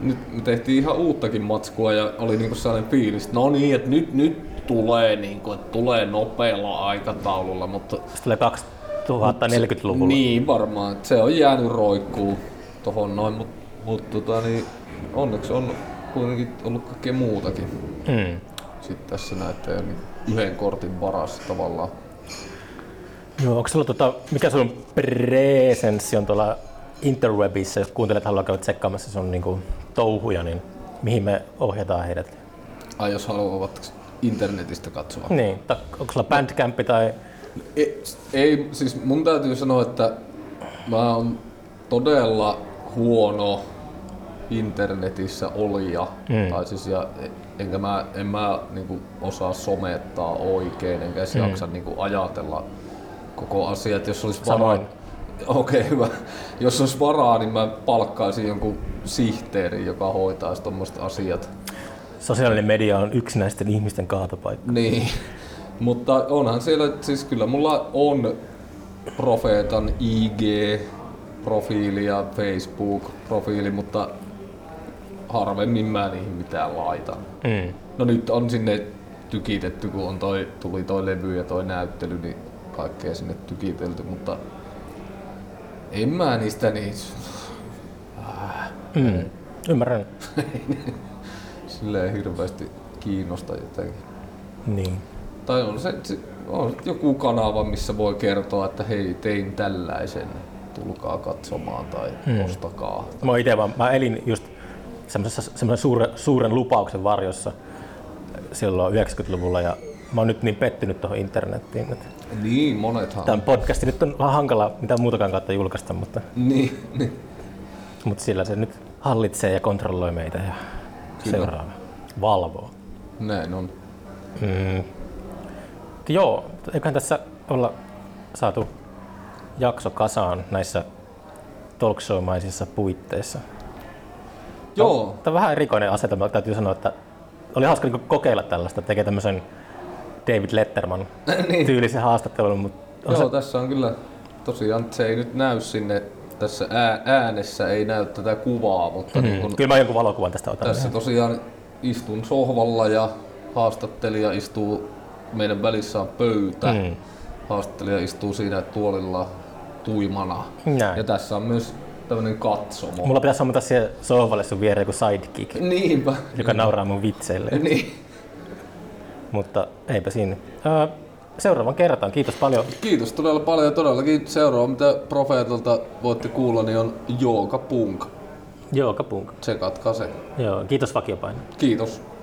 Nyt me tehtiin ihan uuttakin matskua ja oli niinku sellainen fiilis, no niin, että nyt, nyt tulee, niinku, että tulee nopealla aikataululla. Mutta tulee kaksituhattaneljäkymmentäluvulla. Niin varmaan, että se on jäänyt roikkuu tohon noin, mutta mut, tota, niin onneksi on kuitenkin ollut kaikkea muutakin. Mm. Sitten tässä näitä ei ole yhden kortin varassa tavallaan. Joo, onko sulla, tota, mikä sun presenssi on tuolla interwebissä, jos kuuntelet, haluaa käydä tsekkaamassa sun niinku touhuja, niin mihin me ohjataan heidät? Ai jos haluavat internetistä katsoa. Niin, ta, onko sulla Bandcampi tai... Ei, ei, siis mun täytyy sanoa, että mä oon todella huono internetissä olija, mm. tai siis ja, enkä mä, en mä niinku osaa somettaa oikein, enkä edes mm. jaksa niinku ajatella koko asia, että jos olisi varaa, okei, okay, hyvä. Jos olisi varaa, niin mä palkkaisin jonkun sihteerin, joka hoitaisi tuommoiset asiat. Sosiaalinen media on yksinäisten ihmisten kaatopaikka. Niin, mutta onhan siellä, siis kyllä mulla on Profeetan I G-profiili ja Facebook-profiili, mutta harvemmin mä niihin mitään laitan. Mm. No nyt on sinne tykitetty, kun on toi, tuli toi levy ja toi näyttely, niin kaikkea sinne tykitelty, mutta en mä niistä niin... Mm, ymmärrän. Silleen hirveästi kiinnosta jotenkin. Niin. Tai on se, on joku kanava, missä voi kertoa, että hei, tein tällaisen, tulkaa katsomaan tai mm. ostakaa. Tai... Mä ite vaan, mä elin just semmoisen suuren, suuren lupauksen varjossa silloin yhdeksänkymmentäluvulla ja mä oon nyt niin pettynyt tuohon internettiin. Että niin, monethan. Tämän podcastin nyt on vähän hankala mitään muutakaan kautta julkaista, mutta niin, niin. Mut sillä se nyt hallitsee ja kontrolloi meitä ja kyllä. Seuraa, valvoo. Näin on. Mm. Joo, eiköhän tässä olla saatu jakso kasaan näissä talkshow-maisissa puitteissa. Joo. Tämä on vähän erikoinen asetelma, täytyy sanoa, että oli hauska kokeilla tällaista, tekee tämmöisen David Letterman tyylisen haastattelun. Mutta joo, se... tässä on kyllä tosiaan, se ei nyt näy sinne, tässä äänessä ei näy tätä kuvaa, mutta mm-hmm. niin kun kyllä mä jonkun valokuvan tästä otan. Tässä tosiaan istun sohvalla ja haastattelija istuu, meidän välissä on pöytä, mm. haastattelija istuu siinä tuolilla tuimana. Näin. Ja tässä on myös tämmöinen katsomo. Mulla pitäisi ammata siihen sohvalle sun viereen joku sidekick, niinpä, joka niinpä. Nauraa mun vitseille. Niin. Mutta eipä siinä. Seuraavan kertaan. Kiitos paljon. Kiitos todella paljon. Todellakin seuraava, mitä Profeetalta voitte kuulla, niin on Yoga Punk. Yoga Punk. Tsekatkaa se. Joo, kiitos vakiopaino. Kiitos.